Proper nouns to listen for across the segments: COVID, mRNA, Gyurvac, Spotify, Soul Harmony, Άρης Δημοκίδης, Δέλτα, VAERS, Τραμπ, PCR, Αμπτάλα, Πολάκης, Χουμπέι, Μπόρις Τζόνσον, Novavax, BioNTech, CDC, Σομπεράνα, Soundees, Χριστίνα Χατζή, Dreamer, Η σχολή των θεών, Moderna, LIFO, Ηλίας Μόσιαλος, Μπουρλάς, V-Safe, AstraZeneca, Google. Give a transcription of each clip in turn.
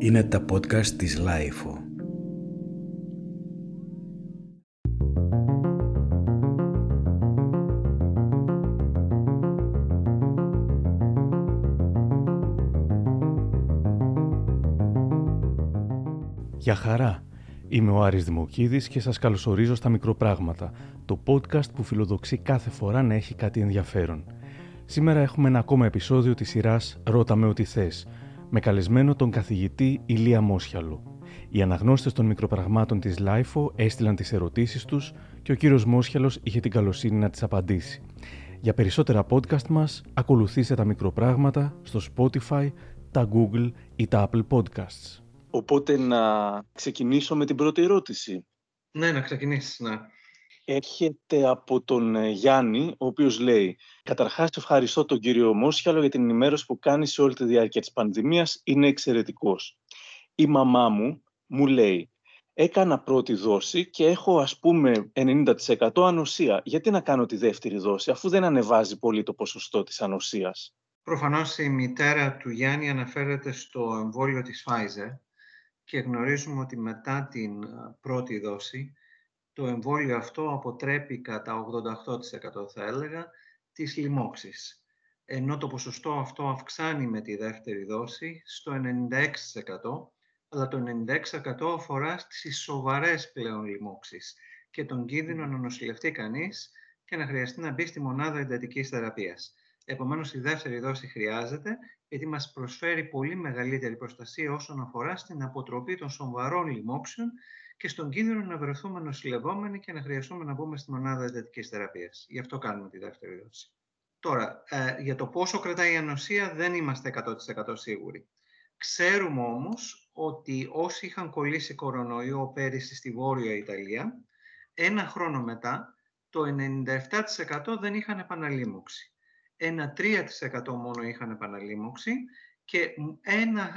Είναι τα podcast της LIFO. Γεια χαρά! Είμαι ο Άρης Δημοκίδης και σας καλωσορίζω στα Μικροπράγματα, το podcast που φιλοδοξεί κάθε φορά να έχει κάτι ενδιαφέρον. Σήμερα έχουμε ένα ακόμα επεισόδιο της σειράς «Ρώτα με ό,τι θες», με καλεσμένο τον καθηγητή Ηλία Μόσιαλο. Οι αναγνώστες των μικροπραγμάτων της LIFO έστειλαν τις ερωτήσεις τους και ο κύριος Μόσιαλος είχε την καλοσύνη να τις απαντήσει. Για περισσότερα podcast μας, ακολουθήστε τα Μικροπράγματα στο Spotify, τα Google ή τα Apple Podcasts. Οπότε να ξεκινήσω με την πρώτη ερώτηση. Ναι, να ξεκινήσεις, ναι. Έρχεται από τον Γιάννη, ο οποίος λέει: «Καταρχάς, ευχαριστώ τον κύριο Μόσιαλο για την ενημέρωση που κάνει σε όλη τη διάρκεια της πανδημίας. Είναι εξαιρετικός. Η μαμά μου λέει: έκανα πρώτη δόση και έχω, ας πούμε, 90% ανοσία. Γιατί να κάνω τη δεύτερη δόση, αφού δεν ανεβάζει πολύ το ποσοστό της ανοσίας?» Προφανώς η μητέρα του Γιάννη αναφέρεται στο εμβόλιο της Pfizer και γνωρίζουμε ότι μετά την πρώτη δόση το εμβόλιο αυτό αποτρέπει κατά 88%, θα έλεγα, τις λοιμώξεις. Ενώ το ποσοστό αυτό αυξάνει με τη δεύτερη δόση στο 96%, αλλά το 96% αφορά στις σοβαρές πλέον λοιμώξεις και τον κίνδυνο να νοσηλευτεί κανείς και να χρειαστεί να μπει στη μονάδα εντατικής θεραπείας. Επομένως, η δεύτερη δόση χρειάζεται, γιατί μας προσφέρει πολύ μεγαλύτερη προστασία όσον αφορά στην αποτροπή των σοβαρών λοιμώξεων και στον κίνδυνο να βρεθούμε νοσηλευόμενοι και να χρειαστούμε να μπούμε στη μονάδα εντατικής θεραπείας. Γι' αυτό κάνουμε τη δεύτερη δόση. Τώρα, για το πόσο κρατάει η ανοσία δεν είμαστε 100% σίγουροι. Ξέρουμε όμως ότι όσοι είχαν κολλήσει κορονοϊό πέρυσι στη Βόρεια Ιταλία, ένα χρόνο μετά το 97% δεν είχαν επαναλίμωξη. Ένα 3% μόνο είχαν επαναλίμωξη και ένας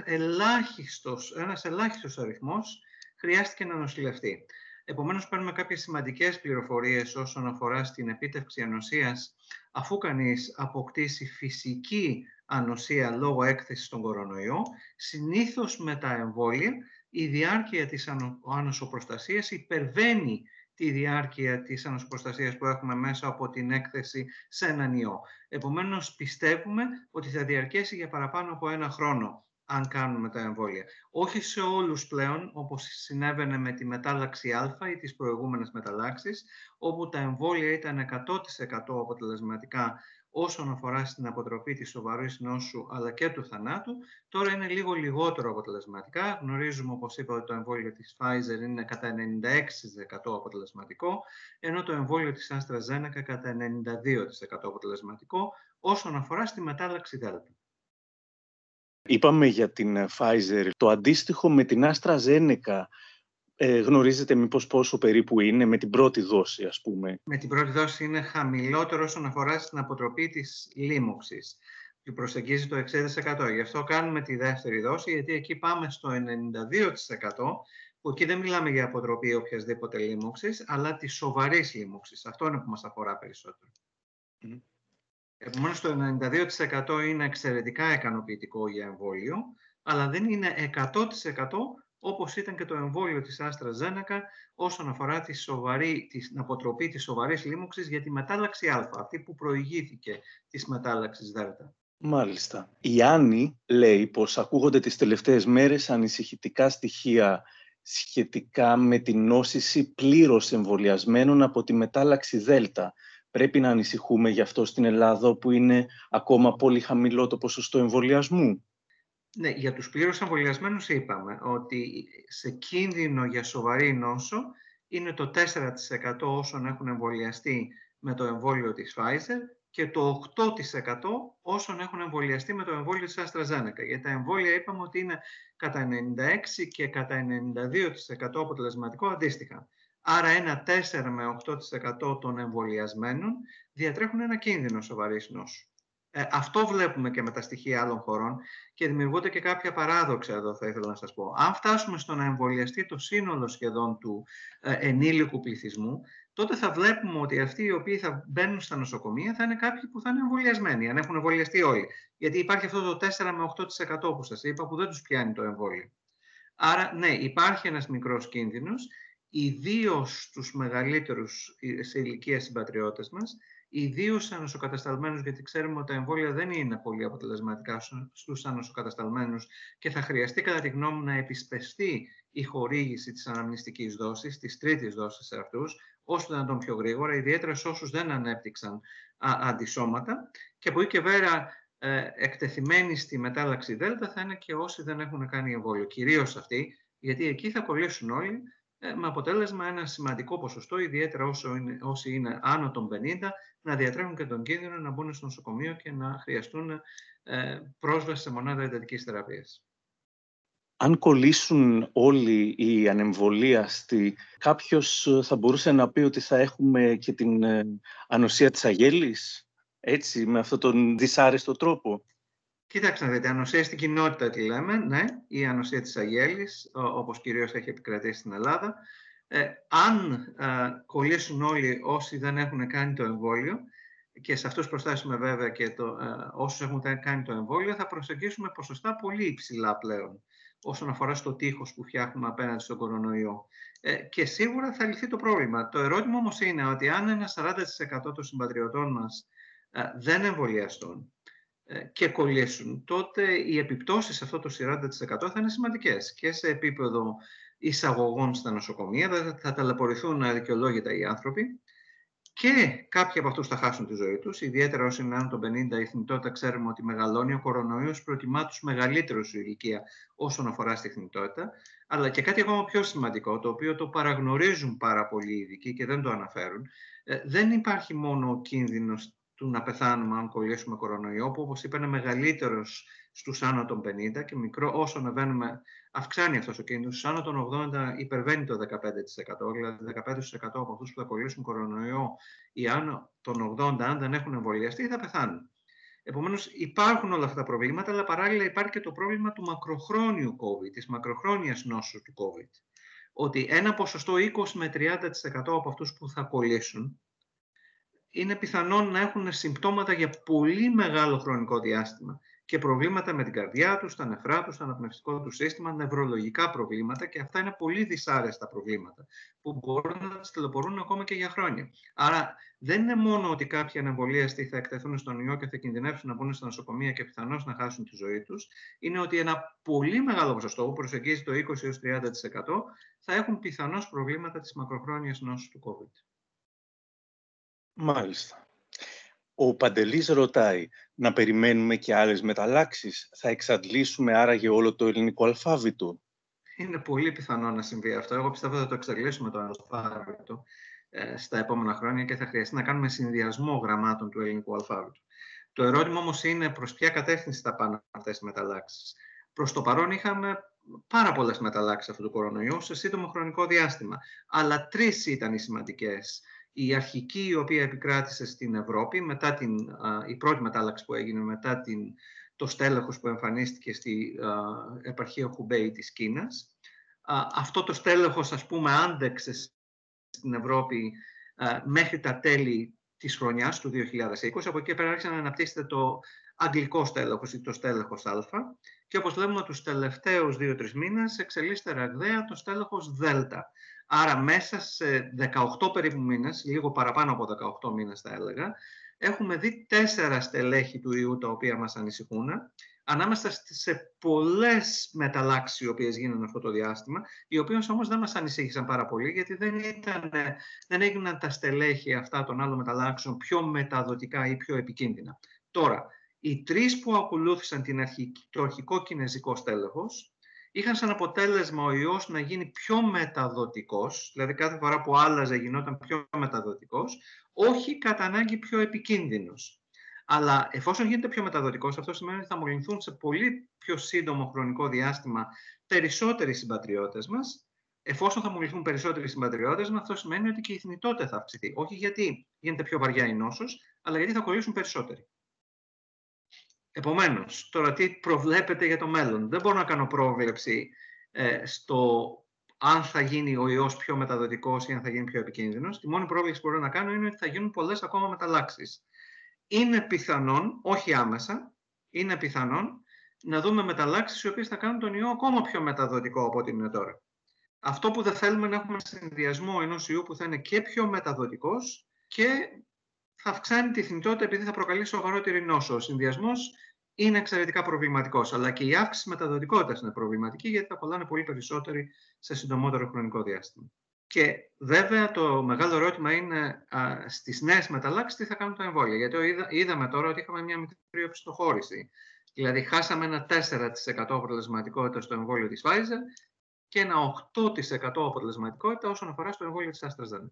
ελάχιστος αριθμός χρειάστηκε να νοσηλευτεί. Επομένως, παίρνουμε κάποιες σημαντικές πληροφορίες όσον αφορά στην επίτευξη ανοσίας, αφού κανείς αποκτήσει φυσική ανοσία λόγω έκθεσης στον κορονοϊό. Συνήθως με τα εμβόλια η διάρκεια της ανοσοπροστασίας υπερβαίνει τη διάρκεια της ανοσοπροστασίας που έχουμε μέσα από την έκθεση σε έναν ιό. Επομένως, πιστεύουμε ότι θα διαρκέσει για παραπάνω από ένα χρόνο, αν κάνουμε τα εμβόλια. Όχι σε όλους πλέον, όπως συνέβαινε με τη μετάλλαξη Α ή τις προηγούμενες μεταλλάξεις, όπου τα εμβόλια ήταν 100% αποτελεσματικά όσον αφορά στην αποτροπή της σοβαρής νόσου αλλά και του θανάτου. Τώρα είναι λίγο λιγότερο αποτελεσματικά. Γνωρίζουμε, όπως είπα, ότι το εμβόλιο της Pfizer είναι κατά 96% αποτελεσματικό, ενώ το εμβόλιο της AstraZeneca κατά 92% αποτελεσματικό όσον αφορά στη μετάλλαξη Δέλτα. Είπαμε για την Pfizer. Το αντίστοιχο με την AstraZeneca γνωρίζετε μήπως πόσο περίπου είναι με την πρώτη δόση, ας πούμε? Με την πρώτη δόση είναι χαμηλότερο όσον αφορά στην αποτροπή της λίμωξης, που προσεγγίζει το 60%. Γι' αυτό κάνουμε τη δεύτερη δόση, γιατί εκεί πάμε στο 92%, που εκεί δεν μιλάμε για αποτροπή οποιασδήποτε λίμωξης, αλλά της σοβαρής λίμωξης. Αυτό είναι που μας αφορά περισσότερο. Επομένως, το 92% είναι εξαιρετικά ικανοποιητικό για εμβόλιο, αλλά δεν είναι 100% όπως ήταν και το εμβόλιο της AstraZeneca όσον αφορά την αποτροπή της σοβαρής λίμωξης για τη μετάλλαξη Α, αυτή που προηγήθηκε της μετάλλαξης Δέλτα. Μάλιστα. Η Άννη λέει πως ακούγονται τις τελευταίες μέρες ανησυχητικά στοιχεία σχετικά με την νόσηση πλήρως εμβολιασμένων από τη μετάλλαξη Δέλτα. Πρέπει να ανησυχούμε γι' αυτό στην Ελλάδα, όπου είναι ακόμα πολύ χαμηλό το ποσοστό εμβολιασμού? Ναι, για τους πλήρως εμβολιασμένους είπαμε ότι σε κίνδυνο για σοβαρή νόσο είναι το 4% όσων έχουν εμβολιαστεί με το εμβόλιο της Pfizer και το 8% όσων έχουν εμβολιαστεί με το εμβόλιο της AstraZeneca. Για τα εμβόλια είπαμε ότι είναι κατά 96% και κατά 92% αποτελεσματικό αντίστοιχα. Άρα ένα 4 με 8% των εμβολιασμένων διατρέχουν ένα κίνδυνο σοβαρής νόσου. Αυτό βλέπουμε και με τα στοιχεία άλλων χωρών και δημιουργούνται και κάποια παράδοξα εδώ, θα ήθελα να σας πω. Αν φτάσουμε στο να εμβολιαστεί το σύνολο σχεδόν του ενήλικου πληθυσμού, τότε θα βλέπουμε ότι αυτοί οι οποίοι θα μπαίνουν στα νοσοκομεία θα είναι κάποιοι που θα είναι εμβολιασμένοι, αν έχουν εμβολιαστεί όλοι. Γιατί υπάρχει αυτό το 4 με 8% που σας είπα που δεν τους πιάνει το εμβόλιο. Άρα, ναι, υπάρχει ένας μικρός κίνδυνος, ιδίως στους μεγαλύτερους σε ηλικία συμπατριώτες μας, ιδίως στους ανοσοκατασταλμένους, γιατί ξέρουμε ότι τα εμβόλια δεν είναι πολύ αποτελεσματικά στους ανοσοκατασταλμένους και θα χρειαστεί, κατά τη γνώμη μου, να επισπευστεί η χορήγηση της αναμνηστικής δόσης, της τρίτης δόσης σε αυτούς, όσο το δυνατόν πιο γρήγορα, ιδιαίτερα σε όσους δεν ανέπτυξαν αντισώματα. Και από εκεί και πέρα, εκτεθειμένοι στη μετάλλαξη Δέλτα θα είναι και όσοι δεν έχουν κάνει εμβόλιο, κυρίως αυτοί, γιατί εκεί θα κολλήσουν όλοι, με αποτέλεσμα ένα σημαντικό ποσοστό, ιδιαίτερα όσοι είναι άνω των 50, να διατρέχουν και τον κίνδυνο να μπουν στο νοσοκομείο και να χρειαστούν πρόσβαση σε μονάδα εντατικής θεραπείας. Αν κολλήσουν όλοι οι ανεμβολίαστοι, κάποιος θα μπορούσε να πει ότι θα έχουμε και την ανοσία της αγέλης, έτσι, με αυτόν τον δυσάρεστο τρόπο. Κοιτάξτε να δείτε, ανοσία στην κοινότητα τη λέμε, ναι, η ανοσία της αγέλης, όπως κυρίως έχει επικρατήσει στην Ελλάδα. Αν κολλήσουν όλοι όσοι δεν έχουν κάνει το εμβόλιο, και σε αυτούς προστάσουμε βέβαια και όσους έχουν κάνει το εμβόλιο, θα προσεγγίσουμε ποσοστά πολύ υψηλά πλέον, όσον αφορά στο τείχος που φτιάχνουμε απέναντι στον κορονοϊό. Και σίγουρα θα λυθεί το πρόβλημα. Το ερώτημα όμως είναι ότι αν ένα 40% των συμπατριωτών μας δεν εμβολιαστούν και κολλήσουν, τότε οι επιπτώσεις σε αυτό το 40% θα είναι σημαντικές και σε επίπεδο εισαγωγών στα νοσοκομεία, θα ταλαιπωρηθούν αδικαιολόγητα οι άνθρωποι και κάποιοι από αυτούς θα χάσουν τη ζωή τους, ιδιαίτερα όσοι είναι άνω των 50, η θνητότητα ξέρουμε ότι μεγαλώνει, ο κορονοϊός προτιμά τους μεγαλύτερους ηλικία όσον αφορά στη θνητότητα, αλλά και κάτι ακόμα πιο σημαντικό, το οποίο το παραγνωρίζουν πάρα πολλοί ειδικοί και δεν το αναφέρουν, δεν υπάρχει μόνο ο κίνδυνος του να πεθάνουμε αν κολλήσουμε κορονοϊό, που όπως είπα είναι μεγαλύτερος στους άνω των 50 και μικρό όσο ανεβαίνουμε αυξάνει αυτός ο κίνδυνος. Στους άνω των 80 υπερβαίνει το 15%, δηλαδή 15% από αυτούς που θα κολλήσουν κορονοϊό ή άνω των 80 αν δεν έχουν εμβολιαστεί θα πεθάνουν. Επομένως υπάρχουν όλα αυτά τα προβλήματα, αλλά παράλληλα υπάρχει και το πρόβλημα του μακροχρόνιου COVID, της μακροχρόνιας νόσου του COVID. Ότι ένα ποσοστό 20 με 30% από αυτούς που θα κολλήσουν είναι πιθανόν να έχουν συμπτώματα για πολύ μεγάλο χρονικό διάστημα και προβλήματα με την καρδιά τους, τα νεφρά τους, το αναπνευστικό τους σύστημα, νευρολογικά προβλήματα, και αυτά είναι πολύ δυσάρεστα προβλήματα που μπορούν να τις ταλαιπωρούν ακόμα και για χρόνια. Άρα δεν είναι μόνο ότι κάποιοι ανεμβολίαστοι θα εκτεθούν στον ιό και θα κινδυνεύσουν να μπουν στα νοσοκομεία και πιθανώς να χάσουν τη ζωή τους, είναι ότι ένα πολύ μεγάλο ποσοστό που προσεγγίζει το 20-30% θα έχουν πιθανώς προβλήματα της μακροχρόνιας νόσου του COVID. Μάλιστα. Ο Παντελής ρωτάει, να περιμένουμε και άλλες μεταλλάξεις? Θα εξαντλήσουμε άραγε όλο το ελληνικό αλφάβητο? Είναι πολύ πιθανό να συμβεί αυτό. Εγώ πιστεύω ότι θα το εξαντλήσουμε το αλφάβητο στα επόμενα χρόνια και θα χρειαστεί να κάνουμε συνδυασμό γραμμάτων του ελληνικού αλφάβητου. Το ερώτημα όμως είναι προς ποια κατεύθυνση θα πάνε αυτές οι μεταλλάξεις. Προς το παρόν είχαμε πάρα πολλές μεταλλάξεις αυτού του κορονοϊού σε σύντομο χρονικό διάστημα. Αλλά τρεις ήταν οι σημαντικές. Η αρχική, η οποία επικράτησε στην Ευρώπη, μετά η πρώτη μετάλλαξη που έγινε μετά το στέλεχος που εμφανίστηκε στη επαρχία Χουμπέι της Κίνας. Αυτό το στέλεχος, ας πούμε, άντεξε στην Ευρώπη μέχρι τα τέλη της χρονιάς του 2020. Από εκεί πέρα άρχισε να αναπτύσσεται το αγγλικό στέλεχος ή το στέλεχος Α. Και όπως βλέπουμε τους τελευταίους 2-3 μήνες εξελίσσεται ραγδαία το στέλεχος Δέλτα. Άρα μέσα σε 18 περίπου μήνες, λίγο παραπάνω από 18 μήνες θα έλεγα, έχουμε δει 4 στελέχη του ιού τα οποία μας ανησυχούν, ανάμεσα σε πολλές μεταλλάξεις οι οποίες γίνανε αυτό το διάστημα, οι οποίες όμως δεν μας ανησύχησαν πάρα πολύ, γιατί δεν έγιναν τα στελέχη αυτά των άλλων μεταλλάξεων πιο μεταδοτικά ή πιο επικίνδυνα. Τώρα, οι 3 που ακολούθησαν το αρχικό κινέζικο στέλεχος, είχαν σαν αποτέλεσμα ο ιός να γίνει πιο μεταδοτικός, δηλαδή κάθε φορά που άλλαζε γινόταν πιο μεταδοτικός, όχι κατά ανάγκη πιο επικίνδυνος. Αλλά εφόσον γίνεται πιο μεταδοτικός, αυτό σημαίνει ότι θα μολυνθούν σε πολύ πιο σύντομο χρονικό διάστημα περισσότεροι συμπατριώτες μας. Εφόσον θα μολυνθούν περισσότεροι συμπατριώτες μας, αυτό σημαίνει ότι και η θνητότητα θα αυξηθεί. Όχι γιατί γίνεται πιο βαριά η νόσος, αλλά γιατί θα κολλήσουν περισσότεροι. Επομένως, τώρα τι προβλέπετε για το μέλλον? Δεν μπορώ να κάνω πρόβλεψη στο αν θα γίνει ο ιός πιο μεταδοτικός ή αν θα γίνει πιο επικίνδυνος. Τη μόνη πρόβλεψη που μπορώ να κάνω είναι ότι θα γίνουν πολλές ακόμα μεταλλάξεις. Είναι πιθανόν, όχι άμεσα, είναι πιθανόν να δούμε μεταλλάξεις οι οποίες θα κάνουν τον ιό ακόμα πιο μεταδοτικό από ό,τι είναι τώρα. Αυτό που δεν θέλουμε να έχουμε συνδυασμό ενός ιού που θα είναι και πιο μεταδοτικός και θα αυξάνει τη θνητότητα επειδή θα προκαλεί σοβαρότερη νόσο. Ο συνδυασμός είναι εξαιρετικά προβληματικός, αλλά και η αύξηση μεταδοτικότητας είναι προβληματική γιατί θα κολλάνε πολύ περισσότεροι σε συντομότερο χρονικό διάστημα. Και βέβαια το μεγάλο ερώτημα είναι στις νέες μεταλλάξεις τι θα κάνουν τα εμβόλια. Γιατί είδαμε τώρα ότι είχαμε μια μικρή οπισθοχώρηση. Δηλαδή χάσαμε ένα 4% αποτελεσματικότητα στο εμβόλιο της Pfizer και ένα 8% αποτελεσματικότητα όσον αφορά στο εμβόλιο της AstraZeneca.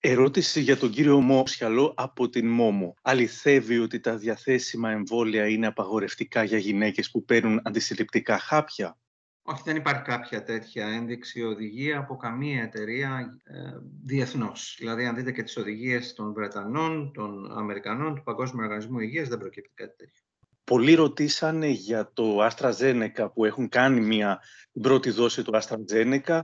Ερώτηση για τον κύριο Μόσιαλο από την ΜΟΜΟ. Αληθεύει ότι τα διαθέσιμα εμβόλια είναι απαγορευτικά για γυναίκες που παίρνουν αντισυλληπτικά χάπια? Όχι, δεν υπάρχει κάποια τέτοια ένδειξη οδηγία από καμία εταιρεία διεθνώς. Δηλαδή, αν δείτε και τις οδηγίες των Βρετανών, των Αμερικανών, του Παγκόσμιου Οργανισμού Υγείας, δεν προκύπτει κάτι τέτοιο. Πολλοί ρωτήσανε για το AstraZeneca που έχουν κάνει την πρώτη δόση του AstraZeneca.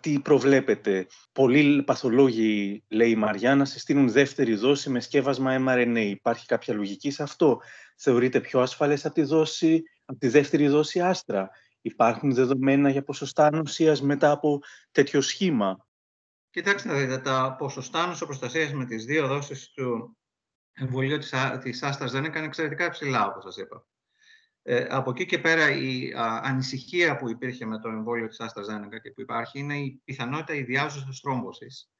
Τι προβλέπετε? Πολλοί παθολόγοι, λέει η Μαριάννα, συστήνουν δεύτερη δόση με σκεύασμα mRNA. Υπάρχει κάποια λογική σε αυτό? Θεωρείται πιο ασφαλές από τη δεύτερη δόση Astra? Υπάρχουν δεδομένα για ποσοστά ανοσίας μετά από τέτοιο σχήμα? Κοιτάξτε, δείτε, τα ποσοστά ανοσοπροστασίας με τις δύο δόσεις του εμβολίου της AstraZeneca είναι εξαιρετικά ψηλά, όπως σας είπα. Από εκεί και πέρα η ανησυχία που υπήρχε με το εμβόλιο της AstraZeneca και που υπάρχει είναι η πιθανότητα ιδιάζουσας θρόμβωσης.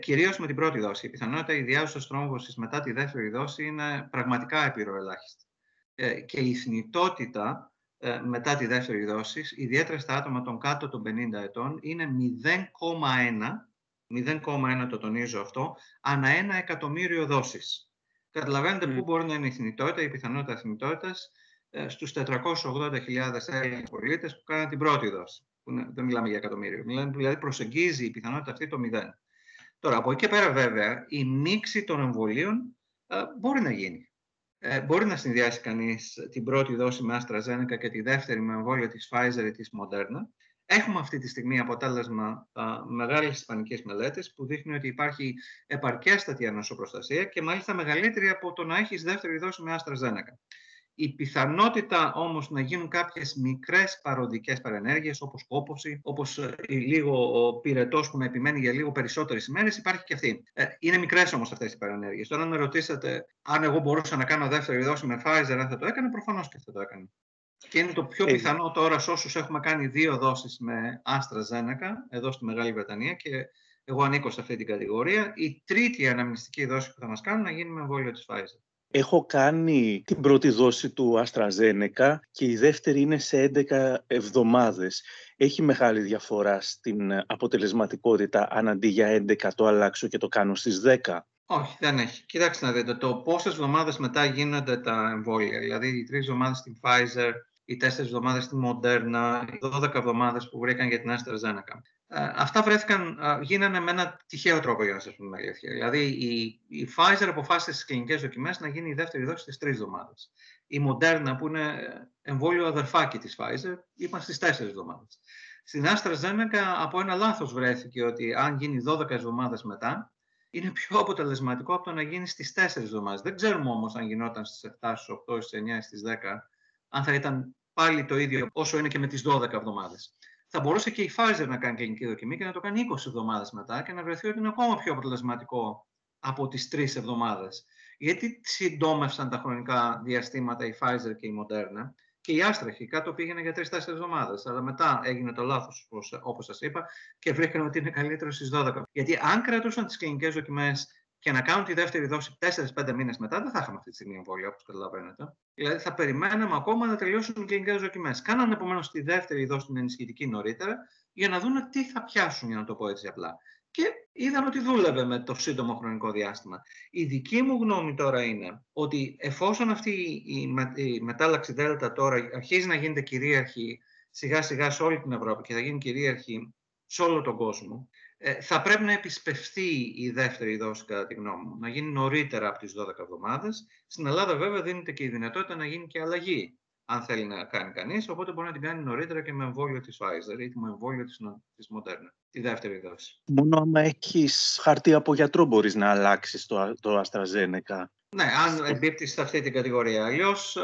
Κυρίως με την πρώτη δόση. Η πιθανότητα ιδιάζουσας θρόμβωσης μετά τη δεύτερη δόση είναι πραγματικά επιρροελάχιστη. Και η θνητότητα μετά τη δεύτερη δόση, ιδιαίτερα στα άτομα των κάτω των 50 ετών, είναι 0,1, το τονίζω αυτό, ανά 1 εκατομμύριο δόσεις. Καταλαβαίνετε πού μπορεί να είναι η θνητότητα, η πιθανότητα θνητότητας στους 480.000 Έλληνες πολίτες που κάναν την πρώτη δόση. Δεν μιλάμε για εκατομμύριο, δηλαδή προσεγγίζει η πιθανότητα αυτή το 0. Τώρα, από εκεί και πέρα βέβαια, η μίξη των εμβολίων μπορεί να γίνει. Μπορεί να συνδυάσει κανείς την πρώτη δόση με AstraZeneca και τη δεύτερη με εμβόλιο της Pfizer ή της Moderna. Έχουμε αυτή τη στιγμή αποτέλεσμα μεγάλες ισπανικές μελέτες που δείχνει ότι υπάρχει επαρκέστατη ανοσοπροστασία και μάλιστα μεγαλύτερη από το να έχεις δεύτερη δόση με AstraZeneca. Η πιθανότητα όμως να γίνουν κάποιες μικρές παροδικές παρενέργειες όπως κόπωση, όπως ο πυρετός που με επιμένει για λίγο περισσότερες ημέρες, υπάρχει και αυτή. Είναι μικρές όμως αυτές οι παρενέργειες. Τώρα, αν με ρωτήσατε αν εγώ μπορούσα να κάνω δεύτερη δόση με Pfizer, αν θα το έκανε, προφανώς και θα το έκανε. Και είναι το πιο πιθανό τώρα σε όσους έχουμε κάνει 2 δόσεις με AstraZeneca εδώ στη Μεγάλη Βρετανία και εγώ ανήκω σε αυτή την κατηγορία. Η τρίτη αναμνηστική δόση που θα μας κάνουν να γίνει με εμβόλιο της Pfizer. Έχω κάνει την πρώτη δόση του AstraZeneca και η δεύτερη είναι σε 11 εβδομάδες. Έχει μεγάλη διαφορά στην αποτελεσματικότητα αν αντί για 11 το αλλάξω και το κάνω στις 10. Όχι, δεν έχει. Κοιτάξτε να δείτε το πόσες εβδομάδες μετά γίνονται τα εμβόλια. Δηλαδή οι 3 εβδομάδες στην Pfizer, οι 4 εβδομάδες στην Moderna, οι 12 εβδομάδες που βρήκαν για την AstraZeneca. Αυτά γίνανε με ένα τυχαίο τρόπο, για να σας πούμε την αλήθεια. Δηλαδή, η Pfizer αποφάσισε στις κλινικές δοκιμές να γίνει η δεύτερη δόση στις 3 εβδομάδες. Η Moderna, που είναι εμβόλιο αδερφάκι της Pfizer, είπαν στις 4 εβδομάδες. Στην AstraZeneca, από ένα λάθος βρέθηκε ότι αν γίνει 12 εβδομάδες μετά, είναι πιο αποτελεσματικό από το να γίνει στις 4 εβδομάδες. Δεν ξέρουμε όμως αν γινόταν στις 7, στις 8, στις 9, στις 10, αν θα ήταν πάλι το ίδιο όσο είναι και με τις 12 εβδομάδες. Θα μπορούσε και η Pfizer να κάνει κλινική δοκιμή και να το κάνει 20 εβδομάδες μετά και να βρεθεί ότι είναι ακόμα πιο αποτελεσματικό από τις 3 εβδομάδες. Γιατί συντόμευσαν τα χρονικά διαστήματα η Pfizer και η Moderna και η Astra κάτω πήγαινε για 3-4 εβδομάδες. Αλλά μετά έγινε το λάθος, όπως σας είπα, και βρήκαν ότι είναι καλύτερο στις 12. Γιατί αν κρατούσαν τις κλινικές δοκιμές και να κάνουν τη δεύτερη δόση 4-5 μήνες μετά, δεν θα είχαμε αυτή τη στιγμή εμβόλια, όπως καταλαβαίνετε. Δηλαδή θα περιμέναμε ακόμα να τελειώσουν οι κλινικές δοκιμές. Κάνανε επομένως τη δεύτερη δόση την ενισχυτική νωρίτερα, για να δούνε τι θα πιάσουν, για να το πω έτσι απλά. Και είδαν ότι δούλευε με το σύντομο χρονικό διάστημα. Η δική μου γνώμη τώρα είναι ότι εφόσον αυτή η μετάλλαξη Δέλτα τώρα αρχίζει να γίνεται κυρίαρχη σιγά-σιγά σε όλη την Ευρώπη και θα γίνει κυρίαρχη σε όλο τον κόσμο, θα πρέπει να επισπευθεί η δεύτερη δόση, κατά τη γνώμη μου, να γίνει νωρίτερα από τις 12 εβδομάδες. Στην Ελλάδα, βέβαια, δίνεται και η δυνατότητα να γίνει και αλλαγή, αν θέλει να κάνει κανείς. Οπότε μπορεί να την κάνει νωρίτερα και με εμβόλιο της Pfizer ή με εμβόλιο της Moderna, τη δεύτερη δόση. Μόνο άμα έχεις χαρτί από γιατρό μπορείς να αλλάξεις το AstraZeneca. Ναι, αν εμπίπτει σε αυτή την κατηγορία. Αλλιώς,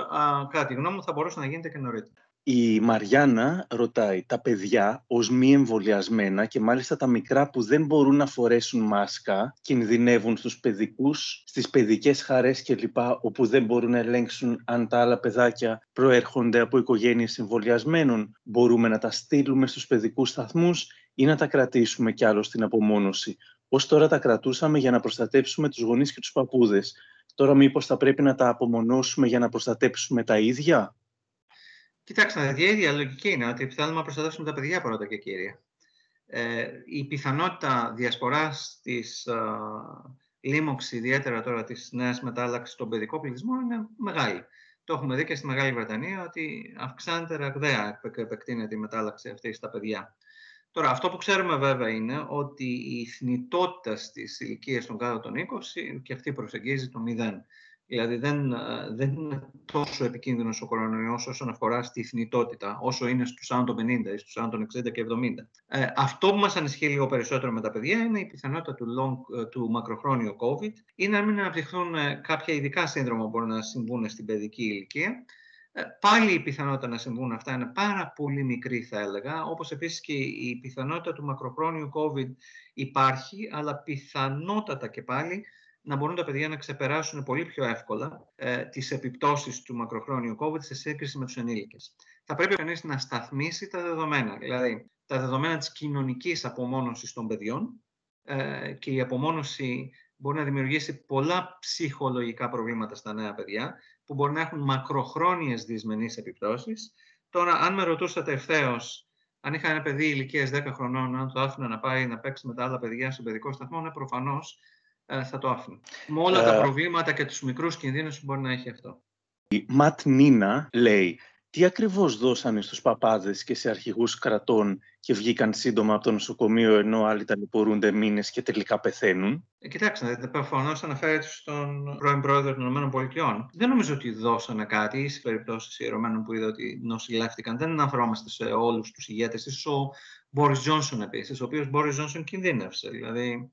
κατά τη γνώμη μου, θα μπορούσε να γίνεται και νωρίτερα. Η Μαριάννα ρωτάει, τα παιδιά ως μη εμβολιασμένα και μάλιστα τα μικρά που δεν μπορούν να φορέσουν μάσκα κινδυνεύουν στους παιδικούς, στις παιδικές χαρές κλπ. Όπου δεν μπορούν να ελέγξουν αν τα άλλα παιδάκια προέρχονται από οικογένειες εμβολιασμένων. Μπορούμε να τα στείλουμε στους παιδικούς σταθμούς ή να τα κρατήσουμε κι άλλο στην απομόνωση? Ως τώρα τα κρατούσαμε για να προστατέψουμε τους γονείς και τους παππούδες. Τώρα μήπως θα πρέπει να τα απομονώσουμε για να προστατέψουμε τα ίδια? Κοιτάξτε, η ίδια λογική είναι ότι θέλουμε να προστατεύσουμε τα παιδιά πρώτα και κύρια. Η πιθανότητα διασποράς της λίμωξης, ιδιαίτερα τώρα της νέας μετάλλαξης στον παιδικό πληθυσμό, είναι μεγάλη. Το έχουμε δει και στη Μεγάλη Βρετανία ότι αυξάνεται ραγδαία, επεκτείνεται η μετάλλαξη αυτή στα παιδιά. Τώρα, αυτό που ξέρουμε βέβαια είναι ότι η θνητότητα στις ηλικίες των κάτω των 20 και αυτή προσεγγίζει το 0. Δηλαδή δεν είναι τόσο επικίνδυνος ο κορονοϊός όσον αφορά στη θνητότητα, όσο είναι στους άνω των 50 ή στους άνω των 60 και 70. Αυτό που μας ανησυχεί λίγο περισσότερο με τα παιδιά είναι η πιθανότητα του μακροχρόνιου COVID ή να μην αναπτυχθούν κάποια ειδικά σύνδρομα που μπορούν να συμβούν στην παιδική ηλικία. Πάλι η πιθανότητα να συμβούν αυτά είναι πάρα πολύ μικρή, θα έλεγα, όπως επίσης και η πιθανότητα του μακροχρόνιου COVID υπάρχει, αλλά πιθανότατα και πάλι να μπορούν τα παιδιά να ξεπεράσουν πολύ πιο εύκολα τις επιπτώσεις του μακροχρόνιου COVID σε σύγκριση με τους ενήλικες. Θα πρέπει κανείς να σταθμίσει τα δεδομένα, δηλαδή τα δεδομένα της κοινωνικής απομόνωσης των παιδιών, και η απομόνωση μπορεί να δημιουργήσει πολλά ψυχολογικά προβλήματα στα νέα παιδιά, που μπορεί να έχουν μακροχρόνιες δυσμενείς επιπτώσεις. Τώρα, αν με ρωτούσατε ευθέως, αν είχα ένα παιδί ηλικίας 10 χρονών, αν το άφηνα να πάει να παίξει με τα άλλα παιδιά στον παιδικό σταθμό, ναι, προφανώς θα το άφηνα. Με όλα τα προβλήματα και τους μικρούς κινδύνους που μπορεί να έχει αυτό. Η Ματ Νίνα λέει, τι ακριβώς δώσανε στους παπάδες και σε αρχηγούς κρατών και βγήκαν σύντομα από το νοσοκομείο ενώ άλλοι ταλαιπωρούνται μήνες και τελικά πεθαίνουν? Κοιτάξτε, προφανώς αναφέρεται στον πρώην πρόεδρο των ΗΠΑ. Δεν νομίζω ότι δώσανε κάτι ή σε περιπτώσεις ιερωμένων που είδα ότι νοσηλεύτηκαν. Δεν αναφερόμαστε σε όλους τους ηγέτες. Ίσως ο Μπόρις Τζόνσον επίσης, ο οποίος Μπόρις Τζόνσον κινδύνευσε. Δηλαδή,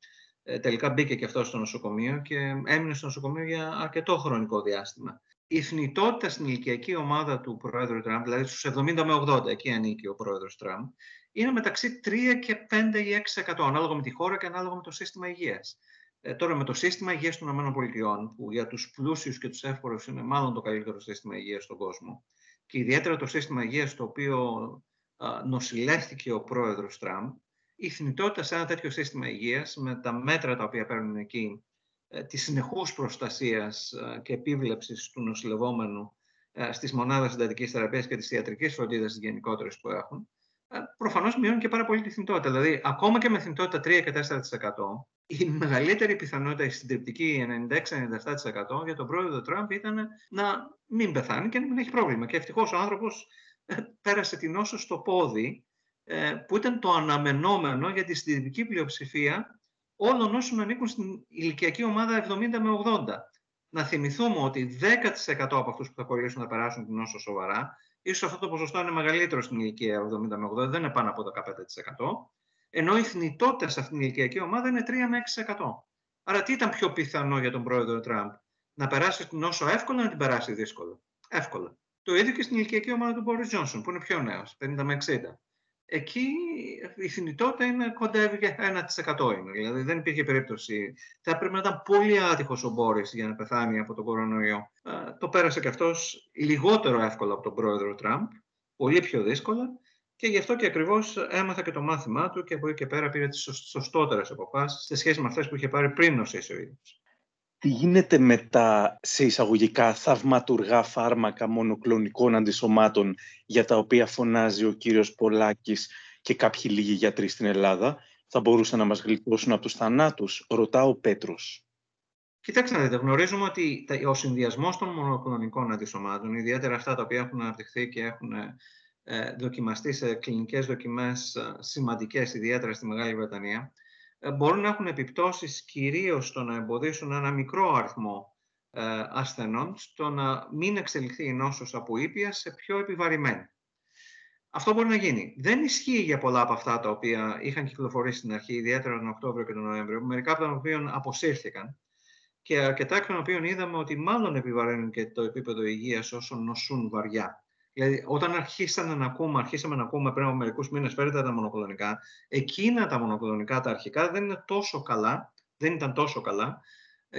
τελικά μπήκε και αυτό στο νοσοκομείο και έμεινε στο νοσοκομείο για αρκετό χρονικό διάστημα. Η θνητότητα στην ηλικιακή ομάδα του Πρόεδρου Τραμπ, δηλαδή στους 70 με 80, εκεί ανήκει ο Πρόεδρος Τραμπ, είναι μεταξύ 3 και 5 ή 6%, ανάλογα με τη χώρα και ανάλογα με το σύστημα υγείας. Τώρα, με το σύστημα υγείας των ΗΠΑ, που για τους πλούσιους και τους εύπορους είναι μάλλον το καλύτερο σύστημα υγείας στον κόσμο, και ιδιαίτερα το σύστημα υγείας το οποίο νοσηλεύτηκε ο Πρόεδρος Τραμπ, η θνητότητα σε ένα τέτοιο σύστημα υγείας, με τα μέτρα τα οποία παίρνουν εκεί, της συνεχούς προστασίας και επίβλεψης του νοσηλευόμενου στις μονάδες εντατικής θεραπείας και της ιατρικής φροντίδας της γενικότερης που έχουν, προφανώς μειώνει και πάρα πολύ τη θνητότητα. Δηλαδή, ακόμα και με θνητότητα 3 και 4%, η μεγαλύτερη πιθανότητα, η συντριπτική 96-97%, για τον πρόεδρο Τραμπ ήταν να μην πεθάνει και να μην έχει πρόβλημα. Και ευτυχώς ο άνθρωπος πέρασε την νόσο στο πόδι, που ήταν το αναμενόμενο για τη συντριπτική πλειοψηφία όλων όσων ανήκουν στην ηλικιακή ομάδα 70 με 80. Να θυμηθούμε ότι 10% από αυτούς που θα κολλήσουν θα περάσουν την νόσο σοβαρά. Ίσως αυτό το ποσοστό είναι μεγαλύτερο στην ηλικία 70 με 80, δεν είναι πάνω από το 15%. Ενώ η θνητότητα σε αυτήν την ηλικιακή ομάδα είναι 3 με 6%. Άρα, τι ήταν πιο πιθανό για τον πρόεδρο Τραμπ? Να περάσει την νόσο εύκολα ή να την περάσει δύσκολα? Εύκολα. Το ίδιο και στην ηλικιακή ομάδα του Μπόρις Τζόνσον, που είναι πιο νέος, 50 με 60. Εκεί η θνητότητα είναι κοντά για 1%. Δηλαδή δεν υπήρχε περίπτωση. Θα έπρεπε να ήταν πολύ άτυχος ο Μπόρις για να πεθάνει από τον κορονοϊό. Το πέρασε και αυτός λιγότερο εύκολα από τον πρόεδρο Τραμπ, πολύ πιο δύσκολα, και γι' αυτό και ακριβώς έμαθα και το μάθημά του και από εκεί και πέρα πήρε τις σωστότερες αποφάσεις σε σχέση με αυτές που είχε πάρει πριν νοσήσει ο ίδιος. Τι γίνεται με τα, σε εισαγωγικά, θαυματουργά φάρμακα μονοκλονικών αντισωμάτων για τα οποία φωνάζει ο κύριος Πολάκης και κάποιοι λίγοι γιατροί στην Ελλάδα? Θα μπορούσαν να μας γλιτώσουν από τους θανάτους? Ρωτά ο Πέτρος. Κοιτάξτε, γνωρίζουμε ότι ο συνδυασμός των μονοκλονικών αντισωμάτων, ιδιαίτερα αυτά τα οποία έχουν αναπτυχθεί και έχουν δοκιμαστεί σε κλινικές δοκιμές σημαντικές, ιδιαίτερα στη Μεγάλη Βρετανία, μπορούν να έχουν επιπτώσεις κυρίως στο να εμποδίσουν ένα μικρό αριθμό ασθενών στο να μην εξελιχθεί η νόσος από ήπια σε πιο επιβαρημένη. Αυτό μπορεί να γίνει. Δεν ισχύει για πολλά από αυτά τα οποία είχαν κυκλοφορήσει στην αρχή, ιδιαίτερα τον Οκτώβριο και τον Νοέμβριο, μερικά από τα οποία αποσύρθηκαν. και αρκετά εκ των οποίων είδαμε ότι μάλλον επιβαραίνουν και το επίπεδο υγείας όσων νοσούν βαριά. Δηλαδή, όταν αρχίσαμε να ακούμε πριν από μερικούς μήνες, φέρετε τα μονοκοδονικά, εκείνα τα μονοκοδονικά τα αρχικά δεν ήταν τόσο καλά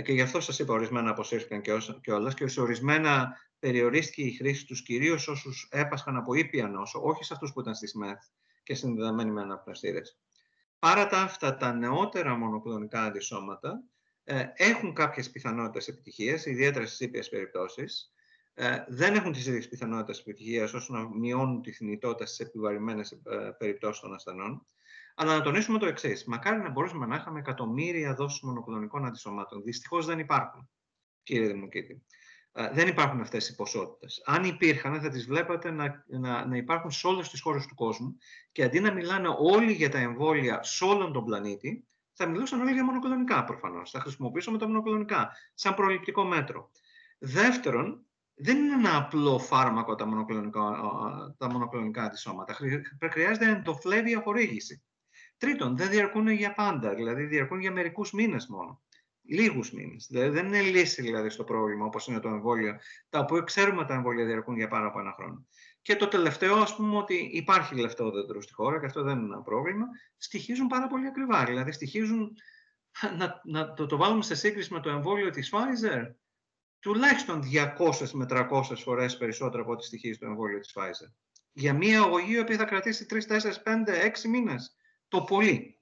και γι' αυτό σας είπα ορισμένα αποσύρθηκαν κιόλας και σε ορισμένα περιορίστηκε η χρήση τους κυρίως όσους έπασχαν από ήπια νόσο, όχι σε αυτούς που ήταν στις ΜΕΘ και συνδεδεμένοι με αναπνευστήρες. Παρά τα αυτά, τα νεότερα μονοκλονικά αντισώματα έχουν κάποιες πιθανότητες επιτυχίας, ιδιαίτερα στις ήπιες περιπτώσεις. Δεν έχουν τις ίδιες πιθανότητες επιτυχίας ώστε να μειώνουν τη θνητότητα στις επιβαρημένες περιπτώσεις των ασθενών. Αλλά να τονίσουμε το εξής. Μακάρι να μπορούσαμε να είχαμε εκατομμύρια δόσεις μονοκλονικών αντισωμάτων. Δυστυχώς δεν υπάρχουν, κύριε Δημοκίδη. Δεν υπάρχουν αυτές οι ποσότητες. Αν υπήρχαν, θα τις βλέπατε να υπάρχουν σε όλες τις χώρες του κόσμου και αντί να μιλάνε όλοι για τα εμβόλια σε όλον τον πλανήτη, θα μιλούσαν όλοι για μονοκλονικά προφανώς. Θα χρησιμοποιήσουμε τα μονοκλονικά σαν προληπτικό μέτρο. Δεύτερον, δεν είναι ένα απλό φάρμακο τα μονοκλονικά αντισώματα. Χρειάζεται ενδοφλέβια χορήγηση. Τρίτον, δεν διαρκούν για πάντα, δηλαδή διαρκούν για μερικούς μήνες μόνο. Λίγους μήνες. Δηλαδή, δεν είναι λύση δηλαδή, στο πρόβλημα όπως είναι το εμβόλιο, τα οποία ξέρουμε τα εμβόλια διαρκούν για πάνω από ένα χρόνο. Και το τελευταίο, ας πούμε, ότι υπάρχει λεφτό δέντρο στη χώρα και αυτό δεν είναι ένα πρόβλημα, στοιχίζουν πάρα πολύ ακριβά. Δηλαδή, στοιχίζουν να το βάλουμε σε σύγκριση με το εμβόλιο της Pfizer, τουλάχιστον 200 με 300 φορές περισσότερο από ό,τι στοιχίζει το εμβόλιο της Pfizer. Για μία αγωγή, η οποία θα κρατήσει 3, 4, 5, 6 μήνες. Το πολύ.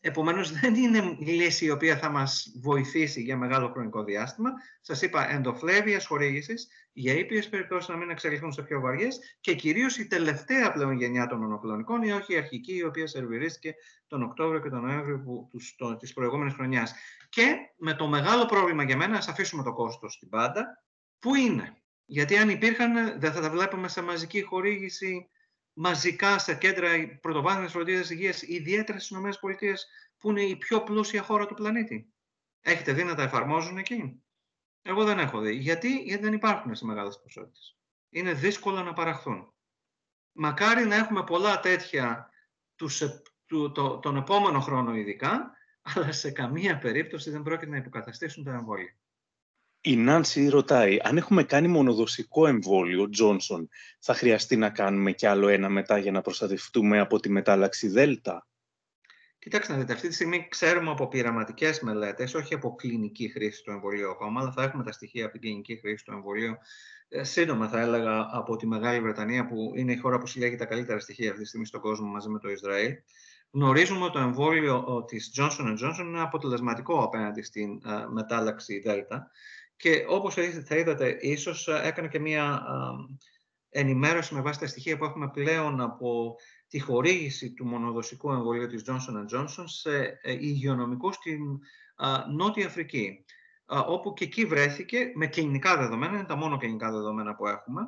Επομένως, δεν είναι λύση η οποία θα μας βοηθήσει για μεγάλο χρονικό διάστημα. Σας είπα, ενδοφλέβειας χορήγησης για ήπιες περιπτώσεις να μην εξελιχθούν σε πιο βαριές και κυρίως η τελευταία πλέον γενιά των μονοκλονικών, ή όχι η αρχική, η οποία σερβιρίστηκε τον Οκτώβριο και τον Νοέμβριο της προηγούμενης χρονιάς. Και με το μεγάλο πρόβλημα για μένα, ας αφήσουμε το κόστος στην πάντα, που είναι. Γιατί αν υπήρχαν, δεν θα τα βλέπαμε σε μαζική χορήγηση. Μαζικά στα κέντρα πρωτοβάθμιας φροντίδας υγείας, ιδιαίτερα στις ΗΠΑ, που είναι η πιο πλούσια χώρα του πλανήτη. Έχετε δει να τα εφαρμόζουν εκεί? Εγώ δεν έχω δει. Γιατί δεν υπάρχουν σε μεγάλες ποσότητες. Είναι δύσκολο να παραχθούν. Μακάρι να έχουμε πολλά τέτοια τον επόμενο χρόνο ειδικά, αλλά σε καμία περίπτωση δεν πρόκειται να υποκαταστήσουν τα εμβόλια. Η Νάνση ρωτάει, αν έχουμε κάνει μονοδοσικό εμβόλιο, Johnson, θα χρειαστεί να κάνουμε κι άλλο ένα μετά για να προστατευτούμε από τη μετάλλαξη Δέλτα? Κοιτάξτε να δείτε, αυτή τη στιγμή ξέρουμε από πειραματικές μελέτες, όχι από κλινική χρήση του εμβολίου ακόμα, αλλά θα έχουμε τα στοιχεία από την κλινική χρήση του εμβολίου. Σύντομα θα έλεγα από τη Μεγάλη Βρετανία, που είναι η χώρα που συλλέγει τα καλύτερα στοιχεία αυτή τη στιγμή στον κόσμο μαζί με το Ισραήλ. Γνωρίζουμε ότι το εμβόλιο της Johnson & Johnson είναι αποτελεσματικό απέναντι στην μετάλλαξη Δέλτα. Και όπως θα είδατε, ίσως έκανε και μία ενημέρωση με βάση τα στοιχεία που έχουμε πλέον από τη χορήγηση του μονοδοσικού εμβολίου της Johnson & Johnson σε υγειονομικούς στην Νότια Αφρική, όπου και εκεί βρέθηκε, με κλινικά δεδομένα, είναι τα μόνο κλινικά δεδομένα που έχουμε,